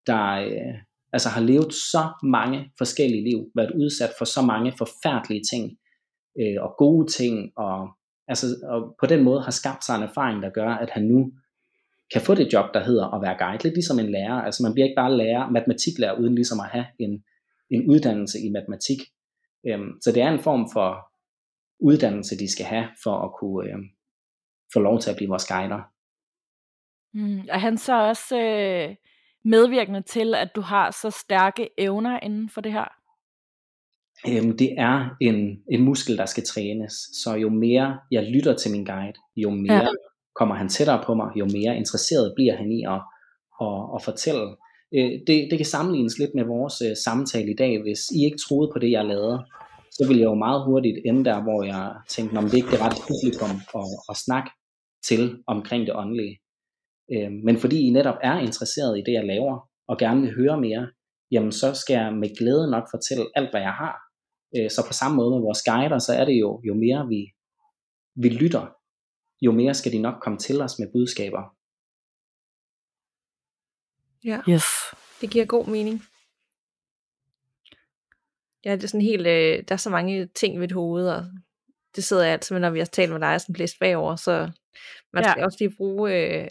der øh, altså har levet så mange forskellige liv, været udsat for så mange forfærdelige ting, og gode ting, og, altså, og på den måde har skabt sig en erfaring, der gør, at han nu kan få det job, der hedder at være guide, lidt ligesom en lærer. Altså man bliver ikke bare lærer, matematiklærer, uden ligesom at have en, en uddannelse i matematik. Så det er en form for uddannelse, de skal have, for at kunne øh, få lov til at blive vores guider. Mm, og han så også øh, medvirkende til, at du har så stærke evner inden for det her? Det er en, en muskel, der skal trænes. Så jo mere jeg lytter til min guide, jo mere ja. kommer han tættere på mig, jo mere interesseret bliver han i at, at, at fortælle. Det, det kan sammenlignes lidt med vores samtale i dag. Hvis I ikke troede på det, jeg lavede, så ville jeg jo meget hurtigt ende der, hvor jeg tænkte, om det ikke er ret publikum at, at snakke til omkring det åndelige. Men fordi I netop er interesseret i det, jeg laver, og gerne vil høre mere, jamen så skal jeg med glæde nok fortælle alt, hvad jeg har. Så på samme måde med vores guider, så er det jo, jo mere vi, vi lytter, jo mere skal de nok komme til os med budskaber. Ja, yes. Det giver god mening. Ja, det er sådan helt, øh, der er så mange ting ved et hoved, og det sidder jeg altid, når vi har talt med dig, sådan blæst bagover, så man skal ja. også lige bruge øh,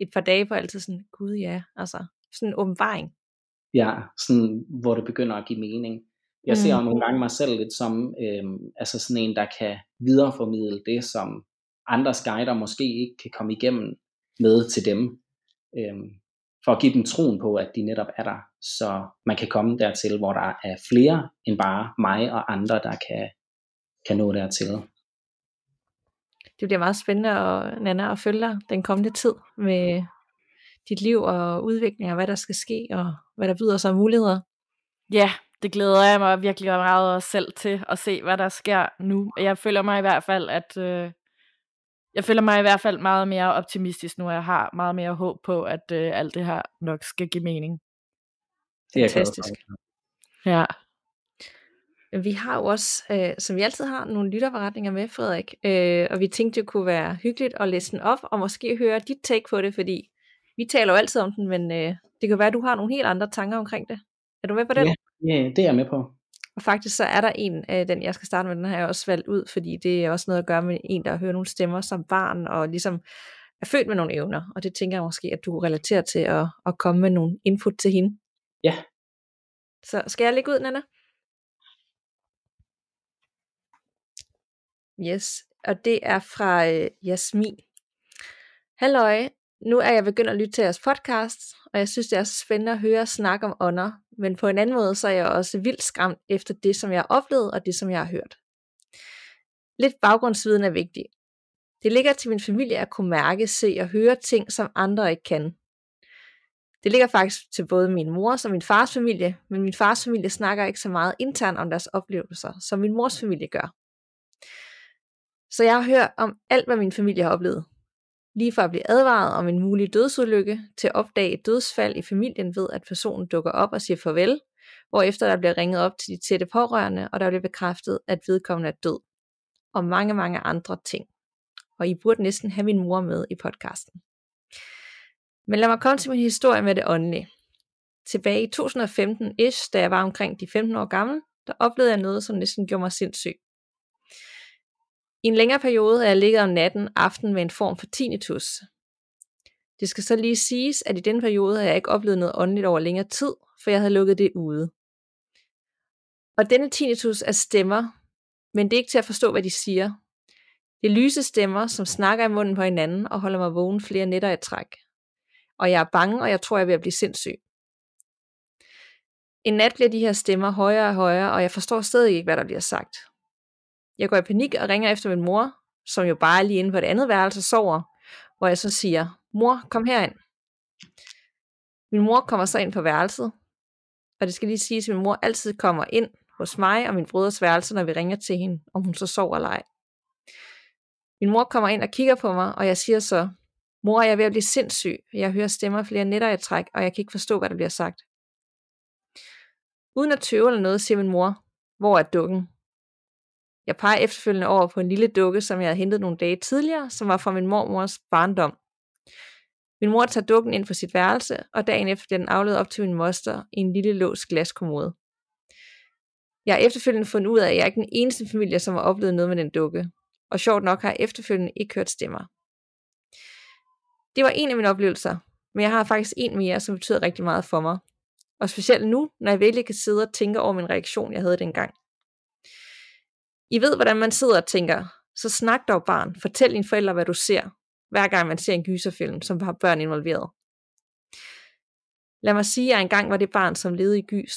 et par dage på altid sådan, gud ja, altså, sådan en åbenbaring. Ja, sådan, hvor det begynder at give mening. Jeg ser mm. nogle gange mig selv lidt som, øh, altså sådan en, der kan videreformidle det, som andres guider måske ikke kan komme igennem med til dem, øh, for at give dem troen på, at de netop er der, så man kan komme dertil, hvor der er flere end bare mig og andre, der kan, kan nå dertil. Det bliver meget spændende, og Nanna, at følge dig den kommende tid med dit liv og udvikling, og hvad der skal ske, og hvad der byder sig muligheder. Ja, det glæder jeg mig virkelig meget selv til, at se, hvad der sker nu. Jeg føler mig i hvert fald, at... Øh Jeg føler mig i hvert fald meget mere optimistisk nu, og jeg har meget mere håb på, at øh, alt det her nok skal give mening. Det er fantastisk. Ja. Vi har jo også, øh, som vi altid har, nogle lytterberetninger med, Frederik. Øh, og vi tænkte, det kunne være hyggeligt at læse den op, og måske høre dit take på det, fordi vi taler jo altid om den, men øh, det kan være, at du har nogle helt andre tanker omkring det. Er du med på den? Ja, ja det er jeg med på. Og faktisk så er der en, øh, den jeg skal starte med, den har jeg også valgt ud, fordi det er også noget at gøre med en, der hører nogle stemmer som barn, og ligesom er født med nogle evner, og det tænker jeg måske, at du relaterer til at, at komme med nogle input til hende. Ja. Så skal jeg lægge ud, Nanna? Yes, og det er fra øh, Jasmin. Halløj, nu er jeg begyndt at lytte til jeres podcast, og jeg synes, det er så spændende at høre snak om ånder, men på en anden måde, så er jeg også vildt skræmt efter det, som jeg har oplevet, og det, som jeg har hørt. Lidt baggrundsviden er vigtig. Det ligger til min familie at kunne mærke, se og høre ting, som andre ikke kan. Det ligger faktisk til både min mors og min fars familie, men min fars familie snakker ikke så meget internt om deres oplevelser, som min mors familie gør. Så jeg har hørt om alt, hvad min familie har oplevet. Lige for at blive advaret om en mulig dødsulykke, til at opdage et dødsfald i familien ved, at personen dukker op og siger farvel, hvorefter der bliver ringet op til de tætte pårørende, og der bliver bekræftet, at vedkommende er død. Og mange, mange andre ting. Og I burde næsten have min mor med i podcasten. Men lad mig komme til min historie med det åndelige. Tilbage i to tusind og femten-ish, da jeg var omkring de femten år gammel, der oplevede jeg noget, som næsten gjorde mig sindssyg. I en længere periode har jeg ligget om natten aften med en form for tinnitus. Det skal så lige siges, at i den periode har jeg ikke oplevet noget åndeligt over længere tid, for jeg havde lukket det ude. Og denne tinnitus er stemmer, men det er ikke til at forstå, hvad de siger. Det er lyse stemmer, som snakker i munden på hinanden og holder mig vågen flere nætter i træk. Og jeg er bange, og jeg tror, jeg er ved at blive sindssyg. En nat bliver de her stemmer højere og højere, og jeg forstår stadig ikke, hvad der bliver sagt. Jeg går i panik og ringer efter min mor, som jo bare er lige inde på et andet værelse sover, hvor jeg så siger, mor, kom herind. Min mor kommer så ind på værelset, og det skal lige siges, at min mor altid kommer ind hos mig og min brødres værelse, når vi ringer til hende, om hun så sover eller ej. Min mor kommer ind og kigger på mig, og jeg siger så, mor, jeg er ved at blive sindssyg, jeg hører stemmer flere nætter i træk, og jeg kan ikke forstå, hvad der bliver sagt. Uden at tøve eller noget, siger min mor, hvor er dukken? Jeg peger efterfølgende over på en lille dukke, som jeg havde hentet nogle dage tidligere, som var fra min mormors barndom. Min mor tager dukken ind på sit værelse, og dagen efter bliver den afleveret op til min moster i en lille låst glaskommode. Jeg har efterfølgende fundet ud af, at jeg ikke er den eneste familie, som har oplevet noget med den dukke, og sjovt nok har jeg efterfølgende ikke hørt stemmer. Det var en af mine oplevelser, men jeg har faktisk en mere, som betyder rigtig meget for mig. Og specielt nu, når jeg virkelig kan sidde og tænke over min reaktion, jeg havde dengang. I ved, hvordan man sidder og tænker, så snak dog barn, fortæl dine forældre, hvad du ser, hver gang man ser en gyserfilm, som har børn involveret. Lad mig sige, at jeg engang var det barn, som levede i gys,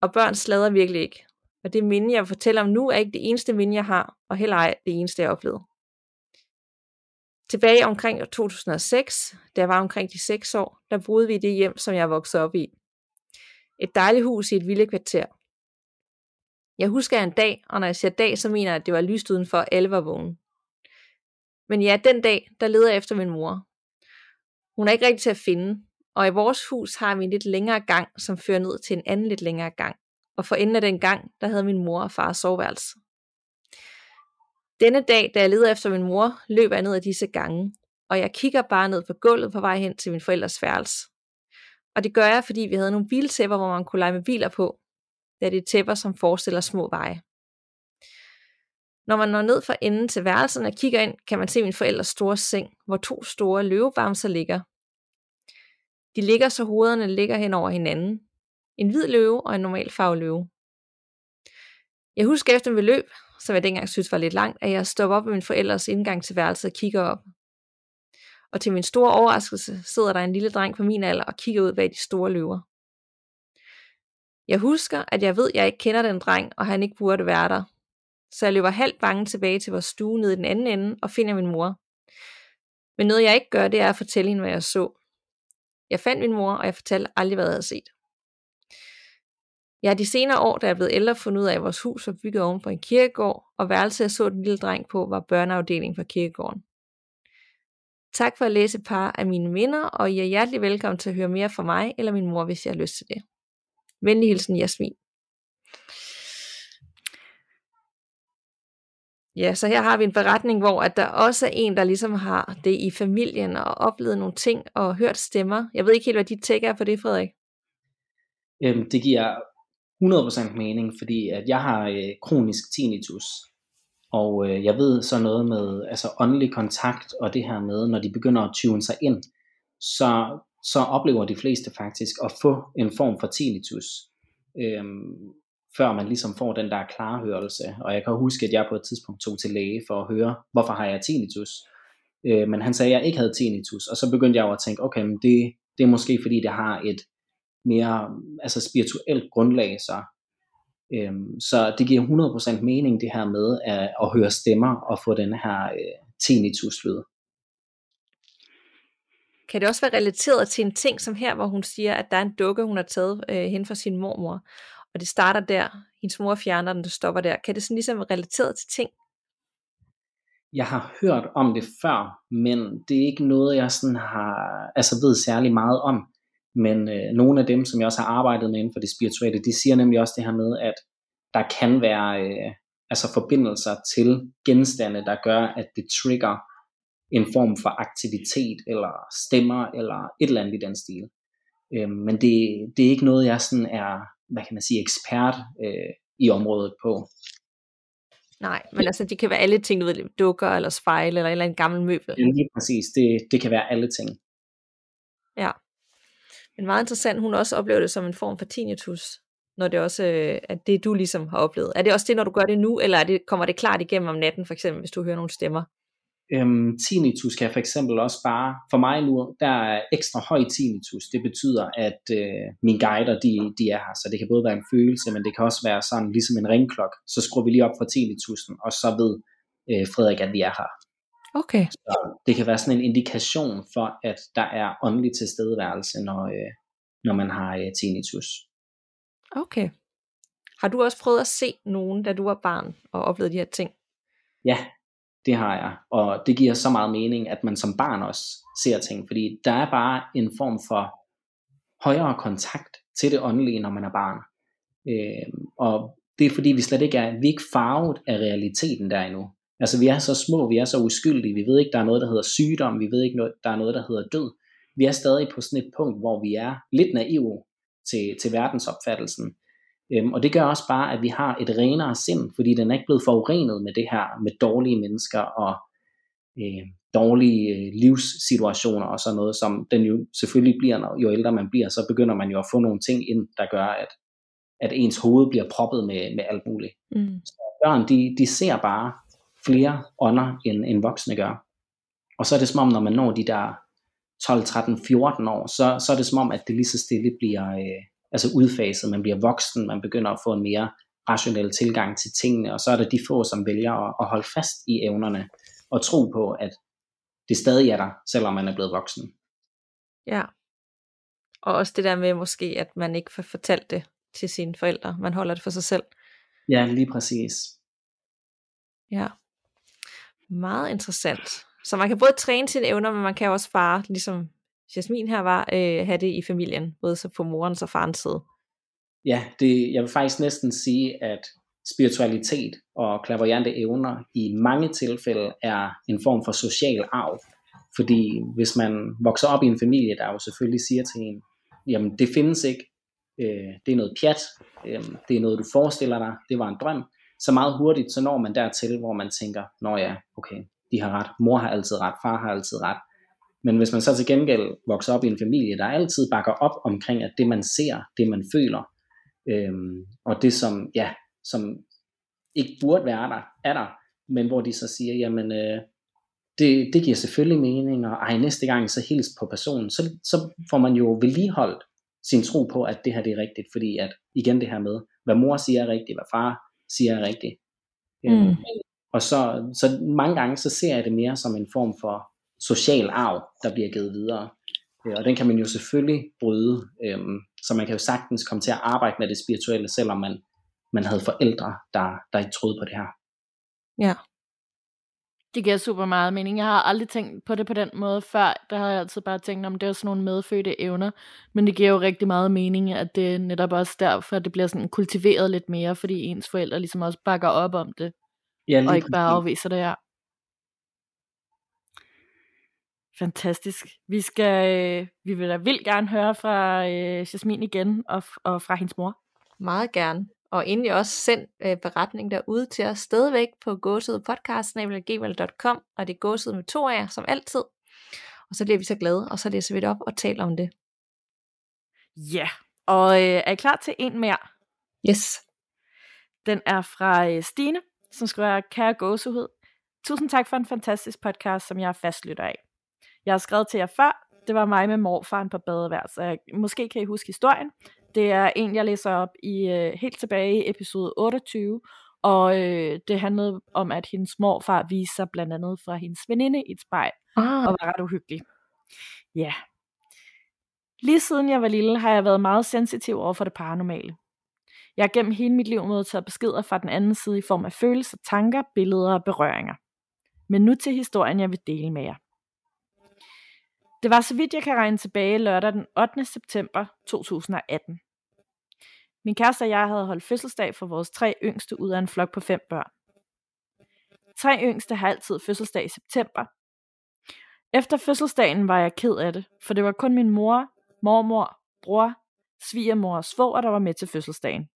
og børn slader virkelig ikke, og det minde, jeg fortæller om nu, er ikke det eneste minde, jeg har, og heller ej det eneste, jeg oplevede. Tilbage omkring to tusind og seks, da jeg var omkring de seks år, der boede vi i det hjem, som jeg voksede op i. Et dejligt hus i et villekvarter. Jeg husker en dag, og når jeg siger dag, så mener jeg, at det var lyst udenfor, og alle var vågen. Men ja, den dag, der leder jeg efter min mor. Hun er ikke rigtig til at finde, og i vores hus har vi en lidt længere gang, som fører ned til en anden lidt længere gang. Og for enden af den gang, der havde min mor og far soveværelse. Denne dag, da jeg leder efter min mor, løber jeg ned ad disse gange, og jeg kigger bare ned på gulvet på vej hen til min forældres værelse. Og det gør jeg, fordi vi havde nogle biltæpper, hvor man kunne lege med biler på. da det er tæpper, som forestiller små veje. Når man når ned fra enden til værelsen og kigger ind, kan man se min forældres store seng, hvor to store løvebamser ligger. De ligger, så hovederne ligger hen over hinanden. En hvid løve og en normal farveløve. Jeg husker efter mit løb, som jeg dengang synes var lidt langt, at jeg stopper op ved min forældres indgang til værelset og kigger op. Og til min store overraskelse sidder der en lille dreng på min alder og kigger ud bag de store løver. Jeg husker, at jeg ved, at jeg ikke kender den dreng, og han ikke burde være der. Så jeg løber halvt bange tilbage til vores stue nede i den anden ende og finder min mor. Men noget jeg ikke gør, det er at fortælle hende, hvad jeg så. Jeg fandt min mor, og jeg fortalte aldrig, hvad jeg havde set. Jeg har de senere år, da jeg blev ældre, fundet ud af, at vores hus var bygget oven på en kirkegård, og værelset, jeg så den lille dreng på, var børneafdelingen på kirkegården. Tak for at læse et par af mine minder, og I er hjertelig velkommen til at høre mere fra mig eller min mor, hvis jeg har lyst til det. Venlig hilsen, Jasmin. Ja, så her har vi en beretning, hvor at der også er en, der ligesom har det i familien og oplevet nogle ting og hørt stemmer. Jeg ved ikke helt, hvad dit take er på det, Frederik. Jamen, det giver hundrede procent mening, fordi at jeg har øh, kronisk tinnitus, og øh, jeg ved så noget med altså åndelig kontakt og det her med, når de begynder at tyve sig ind, så, så oplever de fleste faktisk at få en form for tinnitus, øh, før man ligesom får den der klarhørelse. Og jeg kan huske, at jeg på et tidspunkt tog til læge for at høre, hvorfor har jeg tinnitus? Øh, men han sagde, at jeg ikke havde tinnitus, og så begyndte jeg jo at tænke, okay, men det, det er måske fordi, det har et mere altså spirituelt grundlag, så øhm, så det giver hundrede procent mening det her med at, at høre stemmer og få den her øh, tinnitus-lyd. Kan det også være relateret til en ting som her, hvor hun siger, at der er en dukke, hun har taget øh, hen fra sin mormor, og det starter der, hendes mor fjerner den, det stopper der. Kan det sådan ligesom være relateret til ting? Jeg har hørt om det før, men det er ikke noget, jeg sådan har altså ved særlig meget om. Men øh, nogle af dem, som jeg også har arbejdet med inden for det spirituelle, de siger nemlig også det her med, at der kan være øh, altså forbindelser til genstande, der gør, at det trigger en form for aktivitet, eller stemmer, eller et eller andet i den stil. Øh, men det, det er ikke noget, jeg sådan er, hvad kan man sige, ekspert øh, i området på. Nej, men altså det kan være alle ting, du ved, dukker, eller spejle, eller en eller anden gammel møbel. Ja, lige præcis. Det, det kan være alle ting. Ja. Men meget interessant, hun også oplever det som en form for tinnitus, når det også øh, er det, du ligesom har oplevet. Er det også det, når du gør det nu, eller er det, kommer det klart igennem om natten, for eksempel, hvis du hører nogle stemmer? Øhm, tinnitus kan for eksempel også bare, for mig nu, der er ekstra høj tinnitus. Det betyder, at øh, mine guider, de, de er her, så det kan både være en følelse, men det kan også være sådan, ligesom en ringklok. Så skruer vi lige op for tinnitusen, og så ved øh, Frederik, at vi er her. Okay. Så det kan være sådan en indikation for, at der er åndelig tilstedeværelse, når, øh, når man har øh, tinnitus. Okay. Har du også prøvet at se nogen, da du var barn, og oplevede de her ting? Ja, det har jeg. Og det giver så meget mening, at man som barn også ser ting, fordi der er bare en form for højere kontakt til det åndelige, når man er barn. Øh, og det er fordi, vi slet ikke er, vi er ikke farvet af realiteten der endnu. Altså vi er så små, vi er så uskyldige, vi ved ikke, der er noget, der hedder sygdom, vi ved ikke, der er noget, der hedder død. Vi er stadig på sådan et punkt, hvor vi er lidt naive til, til verdensopfattelsen. Øhm, og det gør også bare, at vi har et renere sind, fordi den er ikke blevet forurenet med det her, med dårlige mennesker og øh, dårlige livssituationer og sådan noget, som den jo selvfølgelig bliver, når, jo ældre man bliver, så begynder man jo at få nogle ting ind, der gør, at, at ens hoved bliver proppet med, med alt muligt. Mm. Så børn, de, de ser bare flere ånder, end, end voksne gør. Og så er det som om, når man når de der tolv, tretten, fjorten år, så, så er det som om, at det lige så stille bliver øh, altså udfaset, man bliver voksen, man begynder at få en mere rationel tilgang til tingene, og så er der de få, som vælger at, at holde fast i evnerne, og tro på, at det stadig er der, selvom man er blevet voksen. Ja. Og også det der med måske, at man ikke får fortalt det til sine forældre, man holder det for sig selv. Ja, lige præcis. Ja. Meget interessant. Så man kan både træne sine evner, men man kan også bare, ligesom Jasmin her var, øh, have det i familien, både så på morens og farens side. Ja, det, jeg vil faktisk næsten sige, at spiritualitet og clairvoyante evner i mange tilfælde er en form for social arv. Fordi hvis man vokser op i en familie, der jo selvfølgelig siger til en, jamen det findes ikke, øh, det er noget pjat, øh, det er noget du forestiller dig, det var en drøm, så meget hurtigt, så når man dertil, hvor man tænker, nå ja, okay, de har ret, mor har altid ret, far har altid ret. Men hvis man så til gengæld vokser op i en familie, der altid bakker op omkring, at det man ser, det man føler, øh, og det som, ja, som ikke burde være der, er der, men hvor de så siger, jamen, øh, det, det giver selvfølgelig mening, og ej, næste gang så hils på personen, så, så får man jo vedligeholdt sin tro på, at det her det er rigtigt, fordi at, igen det her med, hvad mor siger er rigtigt, hvad far siger er rigtigt. Mm. Øh, og så, så mange gange, så ser jeg det mere som en form for social arv, der bliver givet videre. Øh, og den kan man jo selvfølgelig bryde, øh, så man kan jo sagtens komme til at arbejde med det spirituelle, selvom man man havde forældre, der, der ikke troede på det her. Ja. Det giver super meget mening. Jeg har aldrig tænkt på det på den måde før. Der har jeg altid bare tænkt, om det er sådan nogle medfødte evner. Men det giver jo rigtig meget mening, at det netop også derfor, at det bliver sådan kultiveret lidt mere, fordi ens forældre ligesom også bakker op om det. Ja, og ikke bare afviser det her. Fantastisk. Vi skal, vi vil da vildt gerne høre fra Jasmine igen, og, og fra hendes mor. Meget gerne. Og endelig også send øh, beretning derude til os stadigvæk på gåsehud podcast snabel-a gmail punktum com, og det er gåsehud med to af jer, som altid. Og så bliver vi så glade, og så læser vi det op og taler om det. Ja, yeah. og øh, er I klar til en mere? Yes. Den er fra øh, Stine, som skriver, kære gåsehud, tusind tak for en fantastisk podcast, som jeg er fastlytter af. Jeg har skrevet til jer før, det var mig med morfaren på badeværelset. Måske kan I huske historien. Det er en, jeg læser op i øh, helt tilbage i episode otteogtyve, og øh, det handlede om, at hendes morfar viste sig blandt andet fra hendes veninde i et spejl, ah. og var ret uhyggelig. Ja. Lige siden jeg var lille, har jeg været meget sensitiv over for det paranormale. Jeg har gennem hele mit liv modtaget beskeder fra den anden side i form af følelser, tanker, billeder og berøringer. Men nu til historien, jeg vil dele med jer. Det var så vidt, jeg kan regne tilbage lørdag den ottende september to tusind atten. Min kæreste og jeg havde holdt fødselsdag for vores tre yngste ud af en flok på fem børn. Tre yngste har altid fødselsdag i september. Efter fødselsdagen var jeg ked af det, for det var kun min mor, mormor, bror, svigermor og svoger, der var med til fødselsdagen.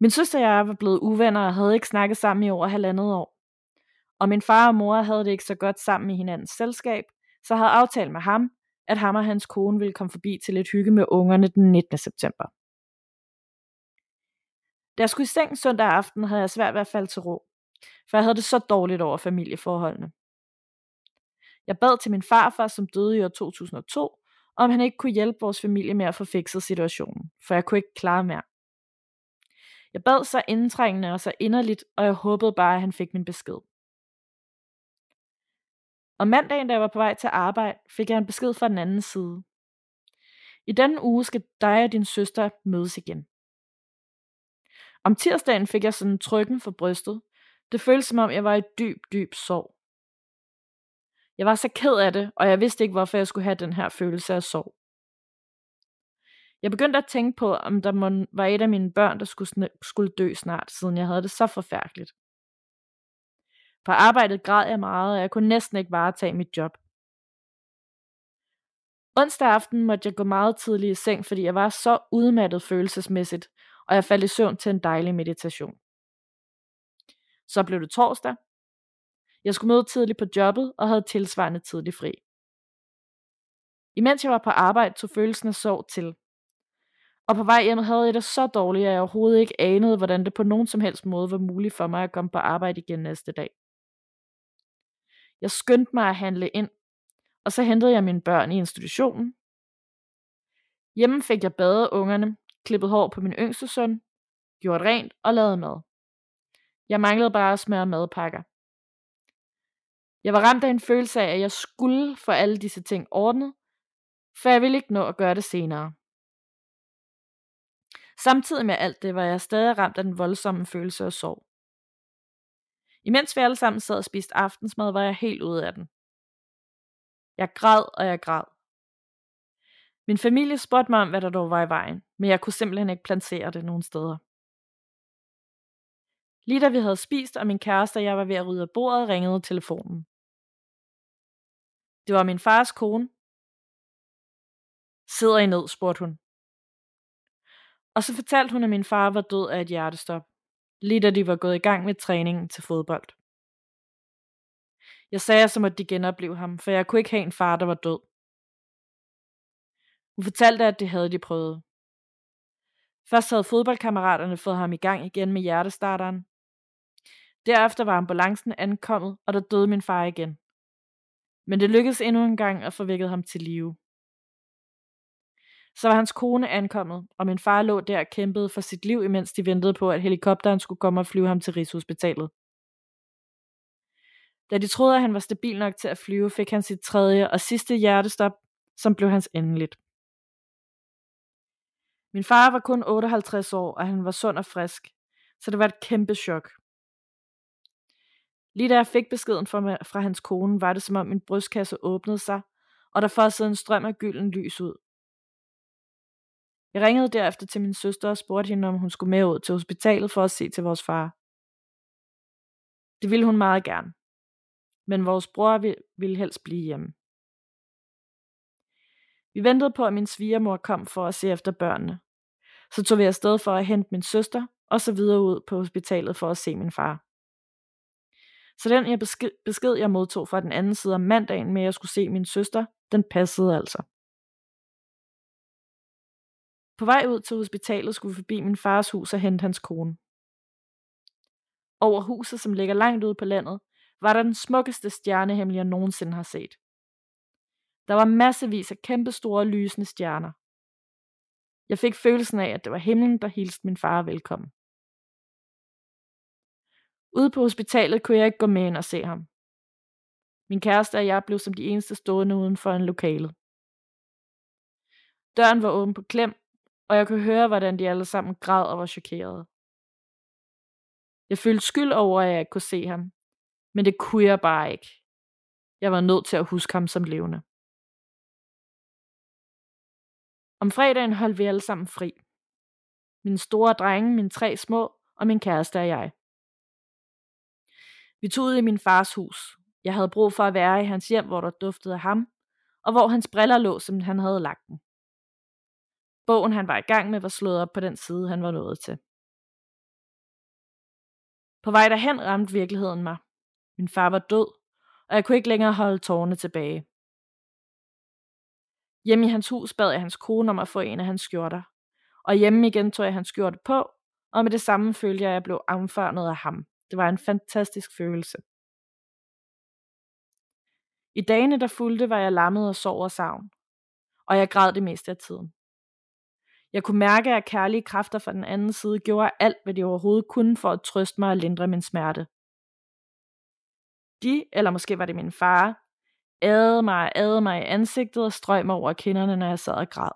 Min søster og jeg var blevet uvenner og havde ikke snakket sammen i over halvandet år. Og min far og mor havde det ikke så godt sammen i hinandens selskab, så havde aftalt med ham, at ham og hans kone ville komme forbi til et hygge med ungerne den nittende september. Da jeg skulle i seng søndag aften, havde jeg svært ved at falde til ro, for jeg havde det så dårligt over familieforholdene. Jeg bad til min farfar, som døde i år to tusind og to, om han ikke kunne hjælpe vores familie med at få fikset situationen, for jeg kunne ikke klare mere. Jeg bad så indtrængende og så inderligt, og jeg håbede bare, at han fik min besked. Og mandagen, da jeg var på vej til arbejde, fik jeg en besked fra den anden side. I denne uge skal dig og din søster mødes igen. Om tirsdagen fik jeg sådan en trykken for brystet. Det føltes som om, jeg var i dyb, dyb sorg. Jeg var så ked af det, og jeg vidste ikke, hvorfor jeg skulle have den her følelse af sorg. Jeg begyndte at tænke på, om der var et af mine børn, der skulle, skulle dø snart, siden jeg havde det så forfærdeligt. På arbejdet græd jeg meget, og jeg kunne næsten ikke varetage mit job. Onsdag aften måtte jeg gå meget tidligt i seng, fordi jeg var så udmattet følelsesmæssigt, og jeg faldt i søvn til en dejlig meditation. Så blev det torsdag. Jeg skulle møde tidligt på jobbet, og havde tilsvarende tidlig fri. Imens jeg var på arbejde, tog følelsen af sorg til. Og på vej hjem havde jeg det så dårligt, at jeg overhovedet ikke anede, hvordan det på nogen som helst måde var muligt for mig at komme på arbejde igen næste dag. Jeg skyndte mig at handle ind, og så hentede jeg mine børn i institutionen. Hjemme fik jeg badet ungerne, klippet hår på min yngste søn, gjort rent og lavet mad. Jeg manglede bare at smøre madpakker. Jeg var ramt af en følelse af, at jeg skulle få alle disse ting ordnet, for jeg ville ikke nå at gøre det senere. Samtidig med alt det, var jeg stadig ramt af den voldsomme følelse af sorg. Imens vi alle sammen sad og spiste aftensmad, var jeg helt ude af den. Jeg græd, og jeg græd. Min familie spurgte mig om, hvad der dog var i vejen, men jeg kunne simpelthen ikke placere det nogen steder. Lige da vi havde spist, og min kæreste og jeg var ved at rydde af bordet, ringede telefonen. Det var min fars kone. Sidder I ned, spurgte hun. Og så fortalte hun, at min far var død af et hjertestop, lige da de var gået i gang med træningen til fodbold. Jeg sagde, at så måtte de genopleve ham, for jeg kunne ikke have en far, der var død. Hun fortalte, at det havde de prøvet. Først havde fodboldkammeraterne fået ham i gang igen med hjertestarteren. Derefter var ambulancen ankommet, og der døde min far igen. Men det lykkedes endnu en gang at få vækket ham til live. Så var hans kone ankommet, og min far lå der og kæmpede for sit liv, imens de ventede på, at helikopteren skulle komme og flyve ham til Rigshospitalet. Da de troede, at han var stabil nok til at flyve, fik han sit tredje og sidste hjertestop, som blev hans endeligt. Min far var kun otteoghalvtreds år, og han var sund og frisk, så det var et kæmpe chok. Lige da jeg fik beskeden fra, fra hans kone, var det som om min brystkasse åbnede sig, og der fossede en strøm af gylden lys ud. Jeg ringede derefter til min søster og spurgte hende, om hun skulle med ud til hospitalet for at se til vores far. Det ville hun meget gerne, men vores bror ville helst blive hjemme. Vi ventede på, at min svigermor kom for at se efter børnene. Så tog vi afsted for at hente min søster, og så videre ud på hospitalet for at se min far. Så den besked, jeg modtog fra den anden side om mandagen med, at jeg skulle se min søster, den passede altså. På vej ud til hospitalet skulle vi forbi min fars hus og hente hans kone. Over huset, som ligger langt ude på landet, var der den smukkeste stjernehimmel, jeg nogensinde har set. Der var massevis af kæmpestore lysende stjerner. Jeg fik følelsen af, at det var himlen, der hilste min far velkommen. Ude på hospitalet kunne jeg ikke gå med ind og se ham. Min kæreste og jeg blev som de eneste stående uden for en lokale. Døren var åben på klem, og jeg kunne høre, hvordan de alle sammen græd og var chokerede. Jeg følte skyld over, at jeg ikke kunne se ham, men det kunne jeg bare ikke. Jeg var nødt til at huske ham som levende. Om fredagen holdt vi alle sammen fri. Mine store drenge, mine tre små og min kæreste og jeg. Vi tog ud i min fars hus. Jeg havde brug for at være i hans hjem, hvor der duftede af ham, og hvor hans briller lå, som han havde lagt dem. Bogen, han var i gang med, var slået op på den side, han var nået til. På vej derhen ramte virkeligheden mig. Min far var død, og jeg kunne ikke længere holde tårerne tilbage. Hjemme i hans hus bad jeg hans kone om at få en af hans skjorter, og hjemme igen tog jeg hans skjorte på, og med det samme følte jeg, at jeg blev omfavnet af ham. Det var en fantastisk følelse. I dagene, der fulgte, var jeg lammet og sov og savn, og jeg græd det meste af tiden. Jeg kunne mærke, at kærlige kræfter fra den anden side gjorde alt, hvad de overhovedet kunne for at trøste mig og lindre min smerte. De, eller måske var det min far, ædede mig ædede mig i ansigtet og strøg mig over kinderne, når jeg sad og græd.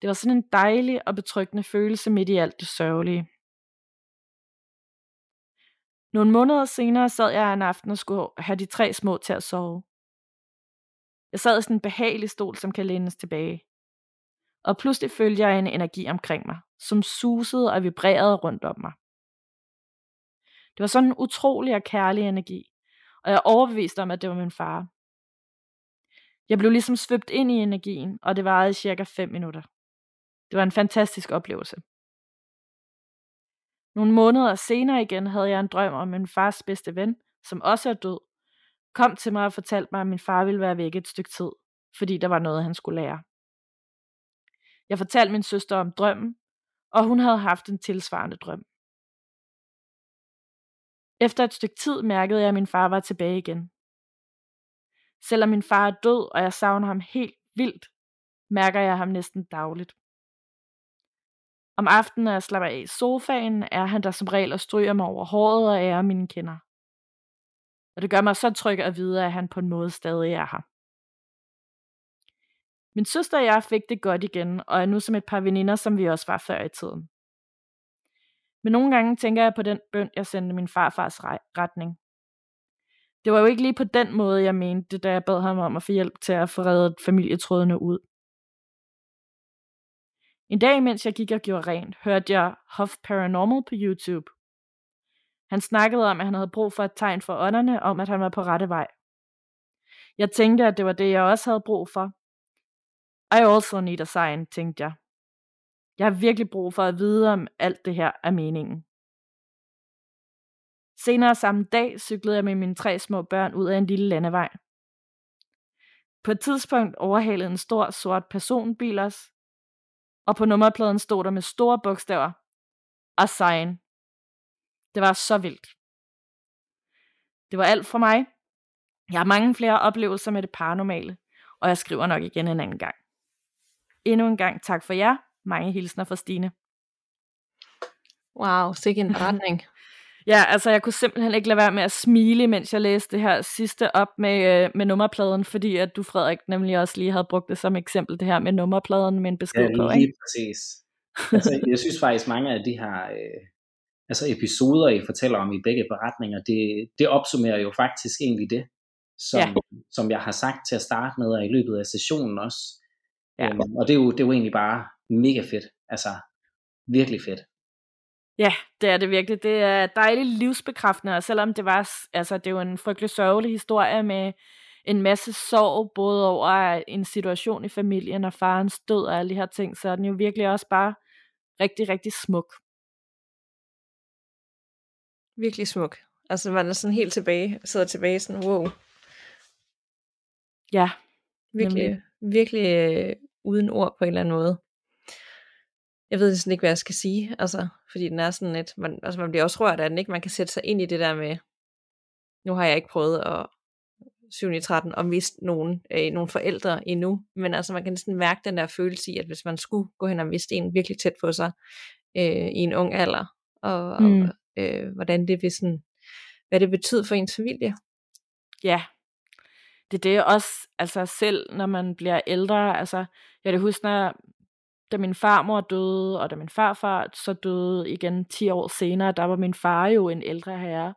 Det var sådan en dejlig og betryggende følelse midt i alt det sørgelige. Nogle måneder senere sad jeg en aften og skulle have de tre små til at sove. Jeg sad i sådan en behagelig stol, som kan lænes tilbage. Og pludselig følte jeg en energi omkring mig, som susede og vibrerede rundt om mig. Det var sådan en utrolig og kærlig energi, og jeg overbeviste om, at det var min far. Jeg blev ligesom svøbt ind i energien, og det varede i cirka fem minutter. Det var en fantastisk oplevelse. Nogle måneder senere igen havde jeg en drøm om min fars bedste ven, som også er død, kom til mig og fortalte mig, at min far ville være væk et stykke tid, fordi der var noget, han skulle lære. Jeg fortalte min søster om drømmen, og hun havde haft en tilsvarende drøm. Efter et stykke tid mærkede jeg, at min far var tilbage igen. Selvom min far er død, og jeg savner ham helt vildt, mærker jeg ham næsten dagligt. Om aftenen, når jeg slapper af i sofaen, er han der som regel og stryger mig over håret og ærer mine kinder. Og det gør mig så tryg at vide, at han på en måde stadig er her. Min søster og jeg fik det godt igen, og er nu som et par veninder, som vi også var før i tiden. Men nogle gange tænker jeg på den bøn, jeg sendte min farfars retning. Det var jo ikke lige på den måde, jeg mente det, da jeg bad ham om at få hjælp til at få reddet familietrådene ud. En dag, mens jeg gik og gjorde rent, hørte jeg Huff Paranormal på YouTube. Han snakkede om, at han havde brug for et tegn fra ånderne om, at han var på rette vej. Jeg tænkte, at det var det, jeg også havde brug for. I also need a sign, tænkte jeg. Jeg har virkelig brug for at vide, om alt det her er meningen. Senere samme dag cyklede jeg med mine tre små børn ud af en lille landevej. På et tidspunkt overhalede en stor sort personbil os, og på nummerpladen stod der med store bogstaver, Asyril. Det var så vildt. Det var alt for mig. Jeg har mange flere oplevelser med det paranormale, og jeg skriver nok igen en anden gang. Endnu en gang tak for jer. Mange hilsner fra Stine. Wow, sikke en beretning. Ja, altså jeg kunne simpelthen ikke lade være med at smile, mens jeg læste det her sidste op med, øh, med nummerpladen, fordi at du, Frederik, nemlig også lige havde brugt det som eksempel, det her med nummerpladen med en besked på, ikke? Ja, lige præcis. Altså, jeg synes faktisk, mange af de her øh, altså episoder, I fortæller om i begge beretninger, det, det opsummerer jo faktisk egentlig det, som, ja. som jeg har sagt til at starte med, og i løbet af sessionen også. Ja. Øhm, og det er, jo, det er jo egentlig bare mega fedt, altså virkelig fedt. Ja, det er det virkelig. Det er dejligt livsbekræftende, og selvom det var, altså det er jo en frygtelig sørgelig historie med en masse sorg, både over en situation i familien og farens død og alle de her ting, så er den jo virkelig også bare rigtig, rigtig smuk. Virkelig smuk. Altså man er sådan helt tilbage, sidder tilbage sådan, wow. Ja. Virkelig, nemlig. virkelig øh, uden ord på en eller anden måde. Jeg ved sådan ikke, hvad jeg skal sige, altså, fordi den er sådan lidt, man, altså man bliver også rørt af den, ikke? Man kan sætte sig ind i det der med, nu har jeg ikke prøvet at syv tretten og miste nogen, øh, nogle forældre endnu, men altså man kan sådan mærke den der følelse i, at hvis man skulle gå hen og miste en virkelig tæt på sig, øh, i en ung alder, og, mm. og øh, hvordan det vil sådan, hvad det betyder for ens familie. Ja. Det er det også, altså selv når man bliver ældre, altså jeg kan huske, når da min farmor døde, og da min farfar så døde igen ti år senere, der var min far jo en ældre herre,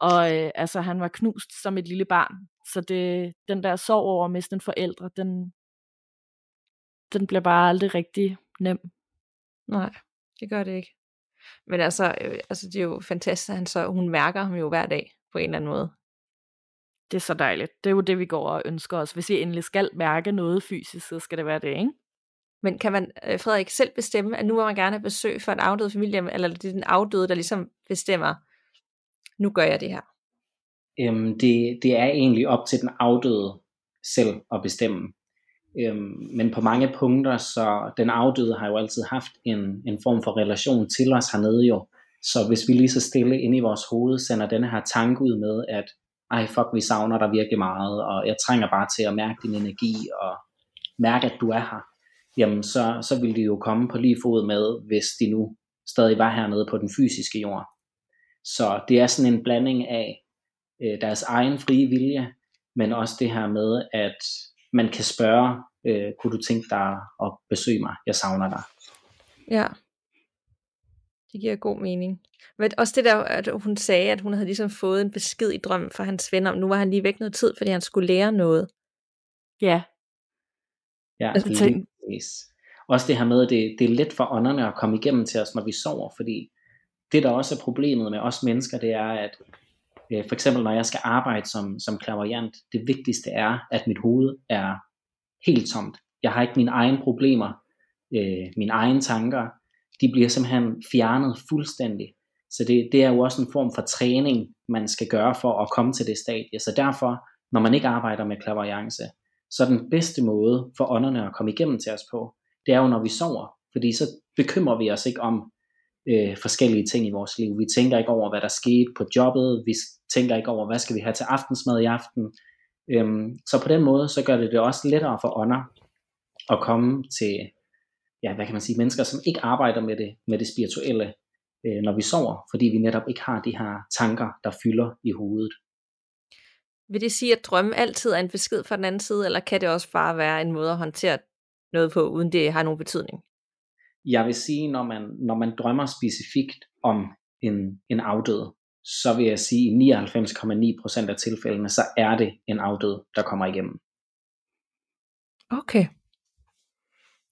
og øh, altså han var knust som et lille barn, så det, den der sorg over at miste en forældre, den, den bliver bare aldrig rigtig nem. Nej, det gør det ikke. Men altså, øh, altså det er jo fantastisk, at han så, hun mærker ham jo hver dag, på en eller anden måde. Det er så dejligt, det er jo det vi går og ønsker os, hvis I endelig skal mærke noget fysisk, så skal det være det, ikke? Men kan man, Frederik, selv bestemme, at nu må man gerne have besøg for en afdød familie, eller det er den afdøde, der ligesom bestemmer, nu gør jeg det her? Øhm, det, det er egentlig op til den afdøde selv at bestemme. Øhm, men på mange punkter, så den afdøde har jo altid haft en, en form for relation til os hernede jo. Så hvis vi lige så stille inde i vores hoved, sender denne her tanke ud med, at ej fuck, vi savner dig virkelig meget, og jeg trænger bare til at mærke din energi, og mærke, at du er her. Jamen så, så ville de jo komme på lige fod med, hvis de nu stadig var hernede på den fysiske jord. Så det er sådan en blanding af øh, deres egen frie vilje, men også det her med, at man kan spørge, øh, kunne du tænke dig at besøge mig? Jeg savner dig. Ja, det giver god mening. Men også det der, at hun sagde, at hun havde ligesom fået en besked i drømmen fra hans venner, om nu var han lige væk noget tid, fordi han skulle lære noget. Ja. Ja, altså, tænk. Også det her med, at det, det er let for ånderne at komme igennem til os, når vi sover, fordi det der også er problemet med os mennesker, det er, at øh, for eksempel når jeg skal arbejde som, som clairvoyant, det vigtigste er, at mit hoved er helt tomt. Jeg har ikke mine egne problemer, øh, mine egne tanker, de bliver simpelthen fjernet fuldstændig. Så det, det er jo også en form for træning, man skal gøre for at komme til det stadie. Så derfor, når man ikke arbejder med clairvoyance, så den bedste måde for ånderne at komme igennem til os på, det er jo når vi sover, fordi så bekymrer vi os ikke om øh, forskellige ting i vores liv. Vi tænker ikke over, hvad der skete på jobbet, vi tænker ikke over, hvad skal vi have til aftensmad i aften. Øhm, så på den måde, så gør det det også lettere for ånder at komme til, ja, hvad kan man sige, mennesker, som ikke arbejder med det, med det spirituelle, øh, når vi sover, fordi vi netop ikke har de her tanker, der fylder i hovedet. Vil det sige, at drømme altid er en besked fra den anden side, eller kan det også bare være en måde at håndtere noget på, uden det har nogen betydning? Jeg vil sige, når man, når man drømmer specifikt om en, en afdød, så vil jeg sige, at i nioghalvfems komma ni procent af tilfældene, så er det en afdød, der kommer igennem. Okay.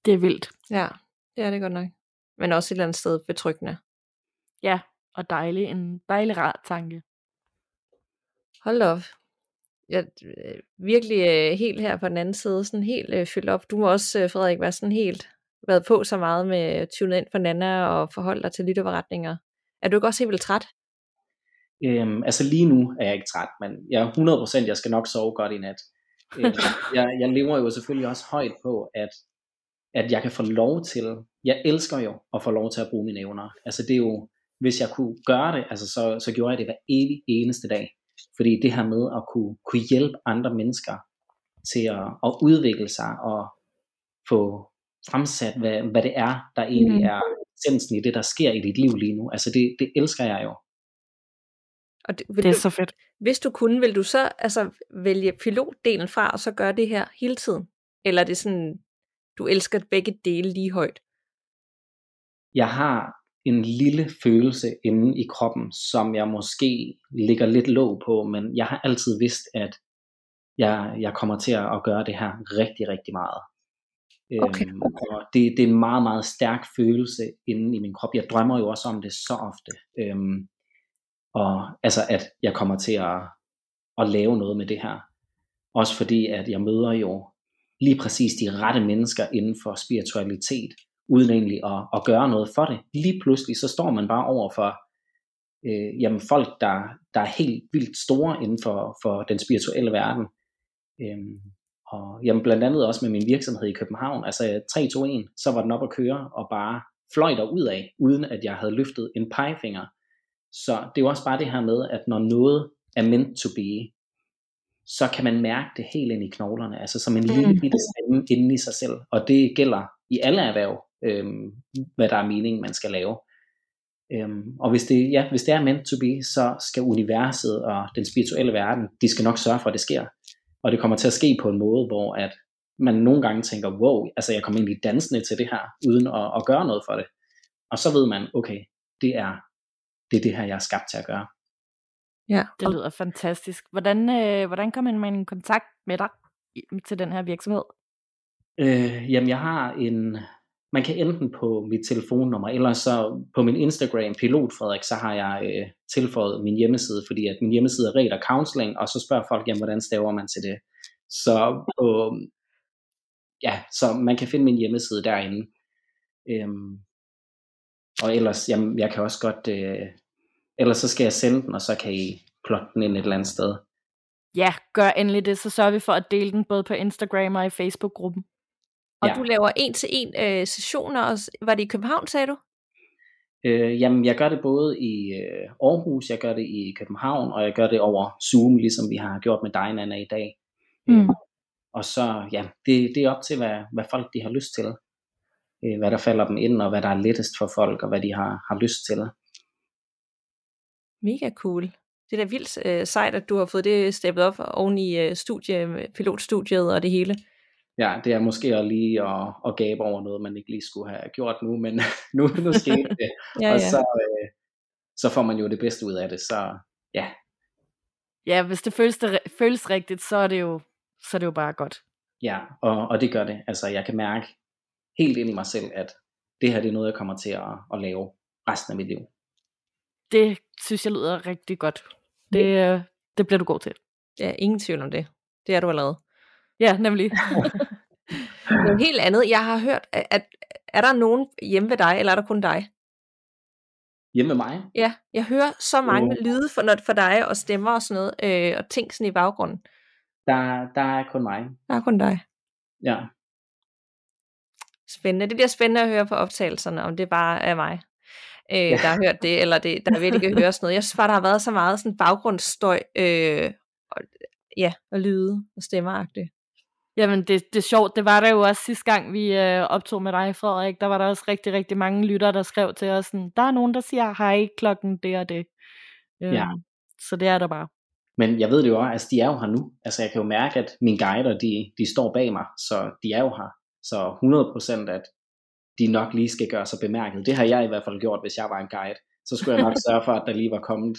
Det er vildt. Ja, det er det godt nok. Men også et eller andet sted betryggende. Ja, og dejlig, en dejlig rar tanke. Hold op. Jeg virkelig øh, helt her på den anden side, sådan helt øh, fyldt op. Du må også, øh, Frederik, være sådan helt været på så meget med tunet ind for Nanna og forholdt dig til lytterberetninger. Er du ikke også helt vildt træt? Øhm, altså lige nu er jeg ikke træt, men jeg er hundrede procent, jeg skal nok sove godt i nat. jeg, jeg lever jo selvfølgelig også højt på, at, at jeg kan få lov til, jeg elsker jo at få lov til at bruge mine evner. Altså det er jo, hvis jeg kunne gøre det, altså så, så gjorde jeg det hver evig eneste dag. Fordi det her med at kunne, kunne hjælpe andre mennesker til at, at udvikle sig og få fremsat, hvad, hvad det er, der egentlig er essensen i det, der sker i dit liv lige nu. Altså det, det elsker jeg jo. Og det, det er du, så fedt. Hvis du kunne, vil du så altså, vælge pilotdelen fra, og så gøre det her hele tiden? Eller er det sådan, du elsker begge dele lige højt? Jeg har en lille følelse inde i kroppen, som jeg måske ligger lidt låg på, men jeg har altid vidst, at jeg, jeg kommer til at gøre det her rigtig, rigtig meget. Okay. Øhm, og det, det er en meget, meget stærk følelse inde i min krop. Jeg drømmer jo også om det så ofte. Øhm, Og altså at jeg kommer til at, at lave noget med det her. Også fordi at jeg møder jo lige præcis de rette mennesker inden for spiritualitet, uden egentlig at, at gøre noget for det. Lige pludselig så står man bare over for øh, jamen folk, der, der er helt vildt store inden for, for den spirituelle verden. Øhm, og jamen blandt andet også med min virksomhed i København. Altså tre to en, så var den op at køre og bare fløj derud af, uden at jeg havde løftet en pegefinger. Så det er jo også bare det her med, at når noget er meant to be, så kan man mærke det helt ind i knoglerne, altså som en lille bitte stemme inde i sig selv. Og det gælder i alle erhverv, øhm, hvad der er meningen, man skal lave. Øhm, og hvis det, ja, hvis det er meant to be, så skal universet og den spirituelle verden, de skal nok sørge for, at det sker. Og det kommer til at ske på en måde, hvor at man nogle gange tænker, wow, altså jeg kommer egentlig dansende til det her, uden at, at gøre noget for det. Og så ved man, okay, det er Det er det her, jeg er skabt til at gøre. Ja, det lyder fantastisk. Hvordan, øh, hvordan kom man i kontakt med dig til den her virksomhed? Øh, jamen, jeg har en... Man kan enten på mit telefonnummer, eller så på min Instagram, Pilot Frederik, så har jeg øh, tilføjet min hjemmeside, fordi at min hjemmeside er Reda Counseling, og så spørger folk, jamen, hvordan staver man til det? Så, øh, ja, så man kan finde min hjemmeside derinde. Øh, Og ellers, jamen, jeg kan også godt, øh, ellers så skal jeg sende den, og så kan I plotte den ind et eller andet sted. Ja, gør endelig det, så sørger vi for at dele den både på Instagram og i Facebook-gruppen. Og ja. Du laver en til en øh, sessioner, og var det i København, sagde du? Øh, jamen, jeg gør det både i øh, Aarhus, jeg gør det i København, og jeg gør det over Zoom, ligesom vi har gjort med dig, Nanna, i dag. Mm. Og så, ja, det, det er op til, hvad, hvad folk de har lyst til. Hvad der falder dem ind, og hvad der er lettest for folk, og hvad de har, har lyst til. Mega cool. Det er da vildt øh, sejt, at du har fået det steppet op oven i øh, studie, pilotstudiet og det hele. Ja, det er måske at lige at, at gabe over noget, man ikke lige skulle have gjort nu, men nu, nu skete det. ja, og ja. Så, øh, så får man jo det bedste ud af det, så ja. Ja, hvis det føles, det, føles rigtigt, så er det, jo, så er det jo bare godt. Ja, og, og det gør det. Altså, jeg kan mærke helt ind i mig selv, at det her det er noget, jeg kommer til at, at lave resten af mit liv. Det synes jeg lyder rigtig godt. Det, det bliver du god til. Ja, ingen tvivl om det. Det er du allerede. Ja, nemlig. Noget helt andet. Jeg har hørt, at er der nogen hjemme ved dig, eller er der kun dig? Hjemme med mig? Ja, jeg hører så mange uh. lyde for, for dig, og stemmer og sådan noget, øh, og ting sådan i baggrunden. Der, der er kun mig. Der er kun dig. Ja. Spændende. Det bliver spændende at høre på optagelserne, om det bare er mig, øh, ja. der har hørt det, eller det, der virkelig kan høre sådan noget. Jeg synes bare, der har været så meget sådan baggrundsstøj, øh, og, ja, og lyde og stemmeragtigt. Jamen, det, det er sjovt. Det var der jo også sidste gang, vi øh, optog med dig, Frederik. Der var der også rigtig, rigtig mange lyttere, der skrev til os, sådan, der er nogen, der siger hej klokken det og det. Øh, ja. Så det er der bare. Men jeg ved det jo også, altså de er jo her nu. Altså jeg kan jo mærke, at mine guider, de, de står bag mig, så de er jo her. Så hundrede procent at de nok lige skal gøre sig bemærket. Det har jeg i hvert fald gjort, hvis jeg var en guide. Så skulle jeg nok sørge for, at der lige var kommet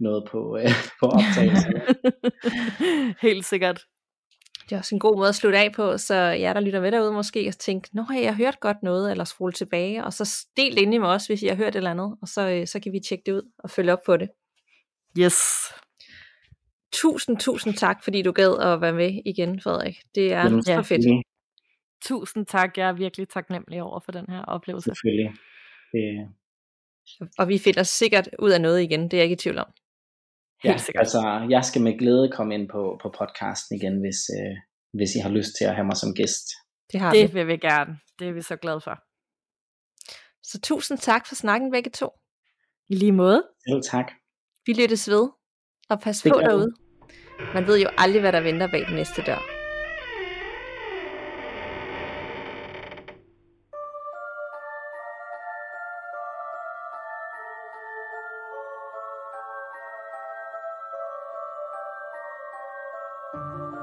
noget på, øh, på optagelsen. Helt sikkert. Det er også en god måde at slutte af på, så jer der lytter med derude måske og tænker, nå har jeg hørt godt noget, eller scroll tilbage, og så del ind i mig også, hvis I har hørt et eller andet, og så, øh, så kan vi tjekke det ud og følge op på det. Yes. Tusind, tusind tak, fordi du gad at være med igen, Frederik. Det er så fedt. tusind tak. Jeg er virkelig taknemmelig over for den her oplevelse. Selvfølgelig. Det... Og vi finder sikkert ud af noget igen, det er jeg ikke i tvivl om. Helt ja, sikkert. Altså, jeg skal med glæde komme ind på, på podcasten igen, hvis, øh, hvis I har lyst til at have mig som gæst. Det, har det vi. vil vi gerne. Det er vi så glade for. Så tusind tak for snakken begge to. I lige måde. Selv tak. Vi lyttes ved, og pas det på derude. Man ved jo aldrig, hvad der venter bag den næste dør. Thank you.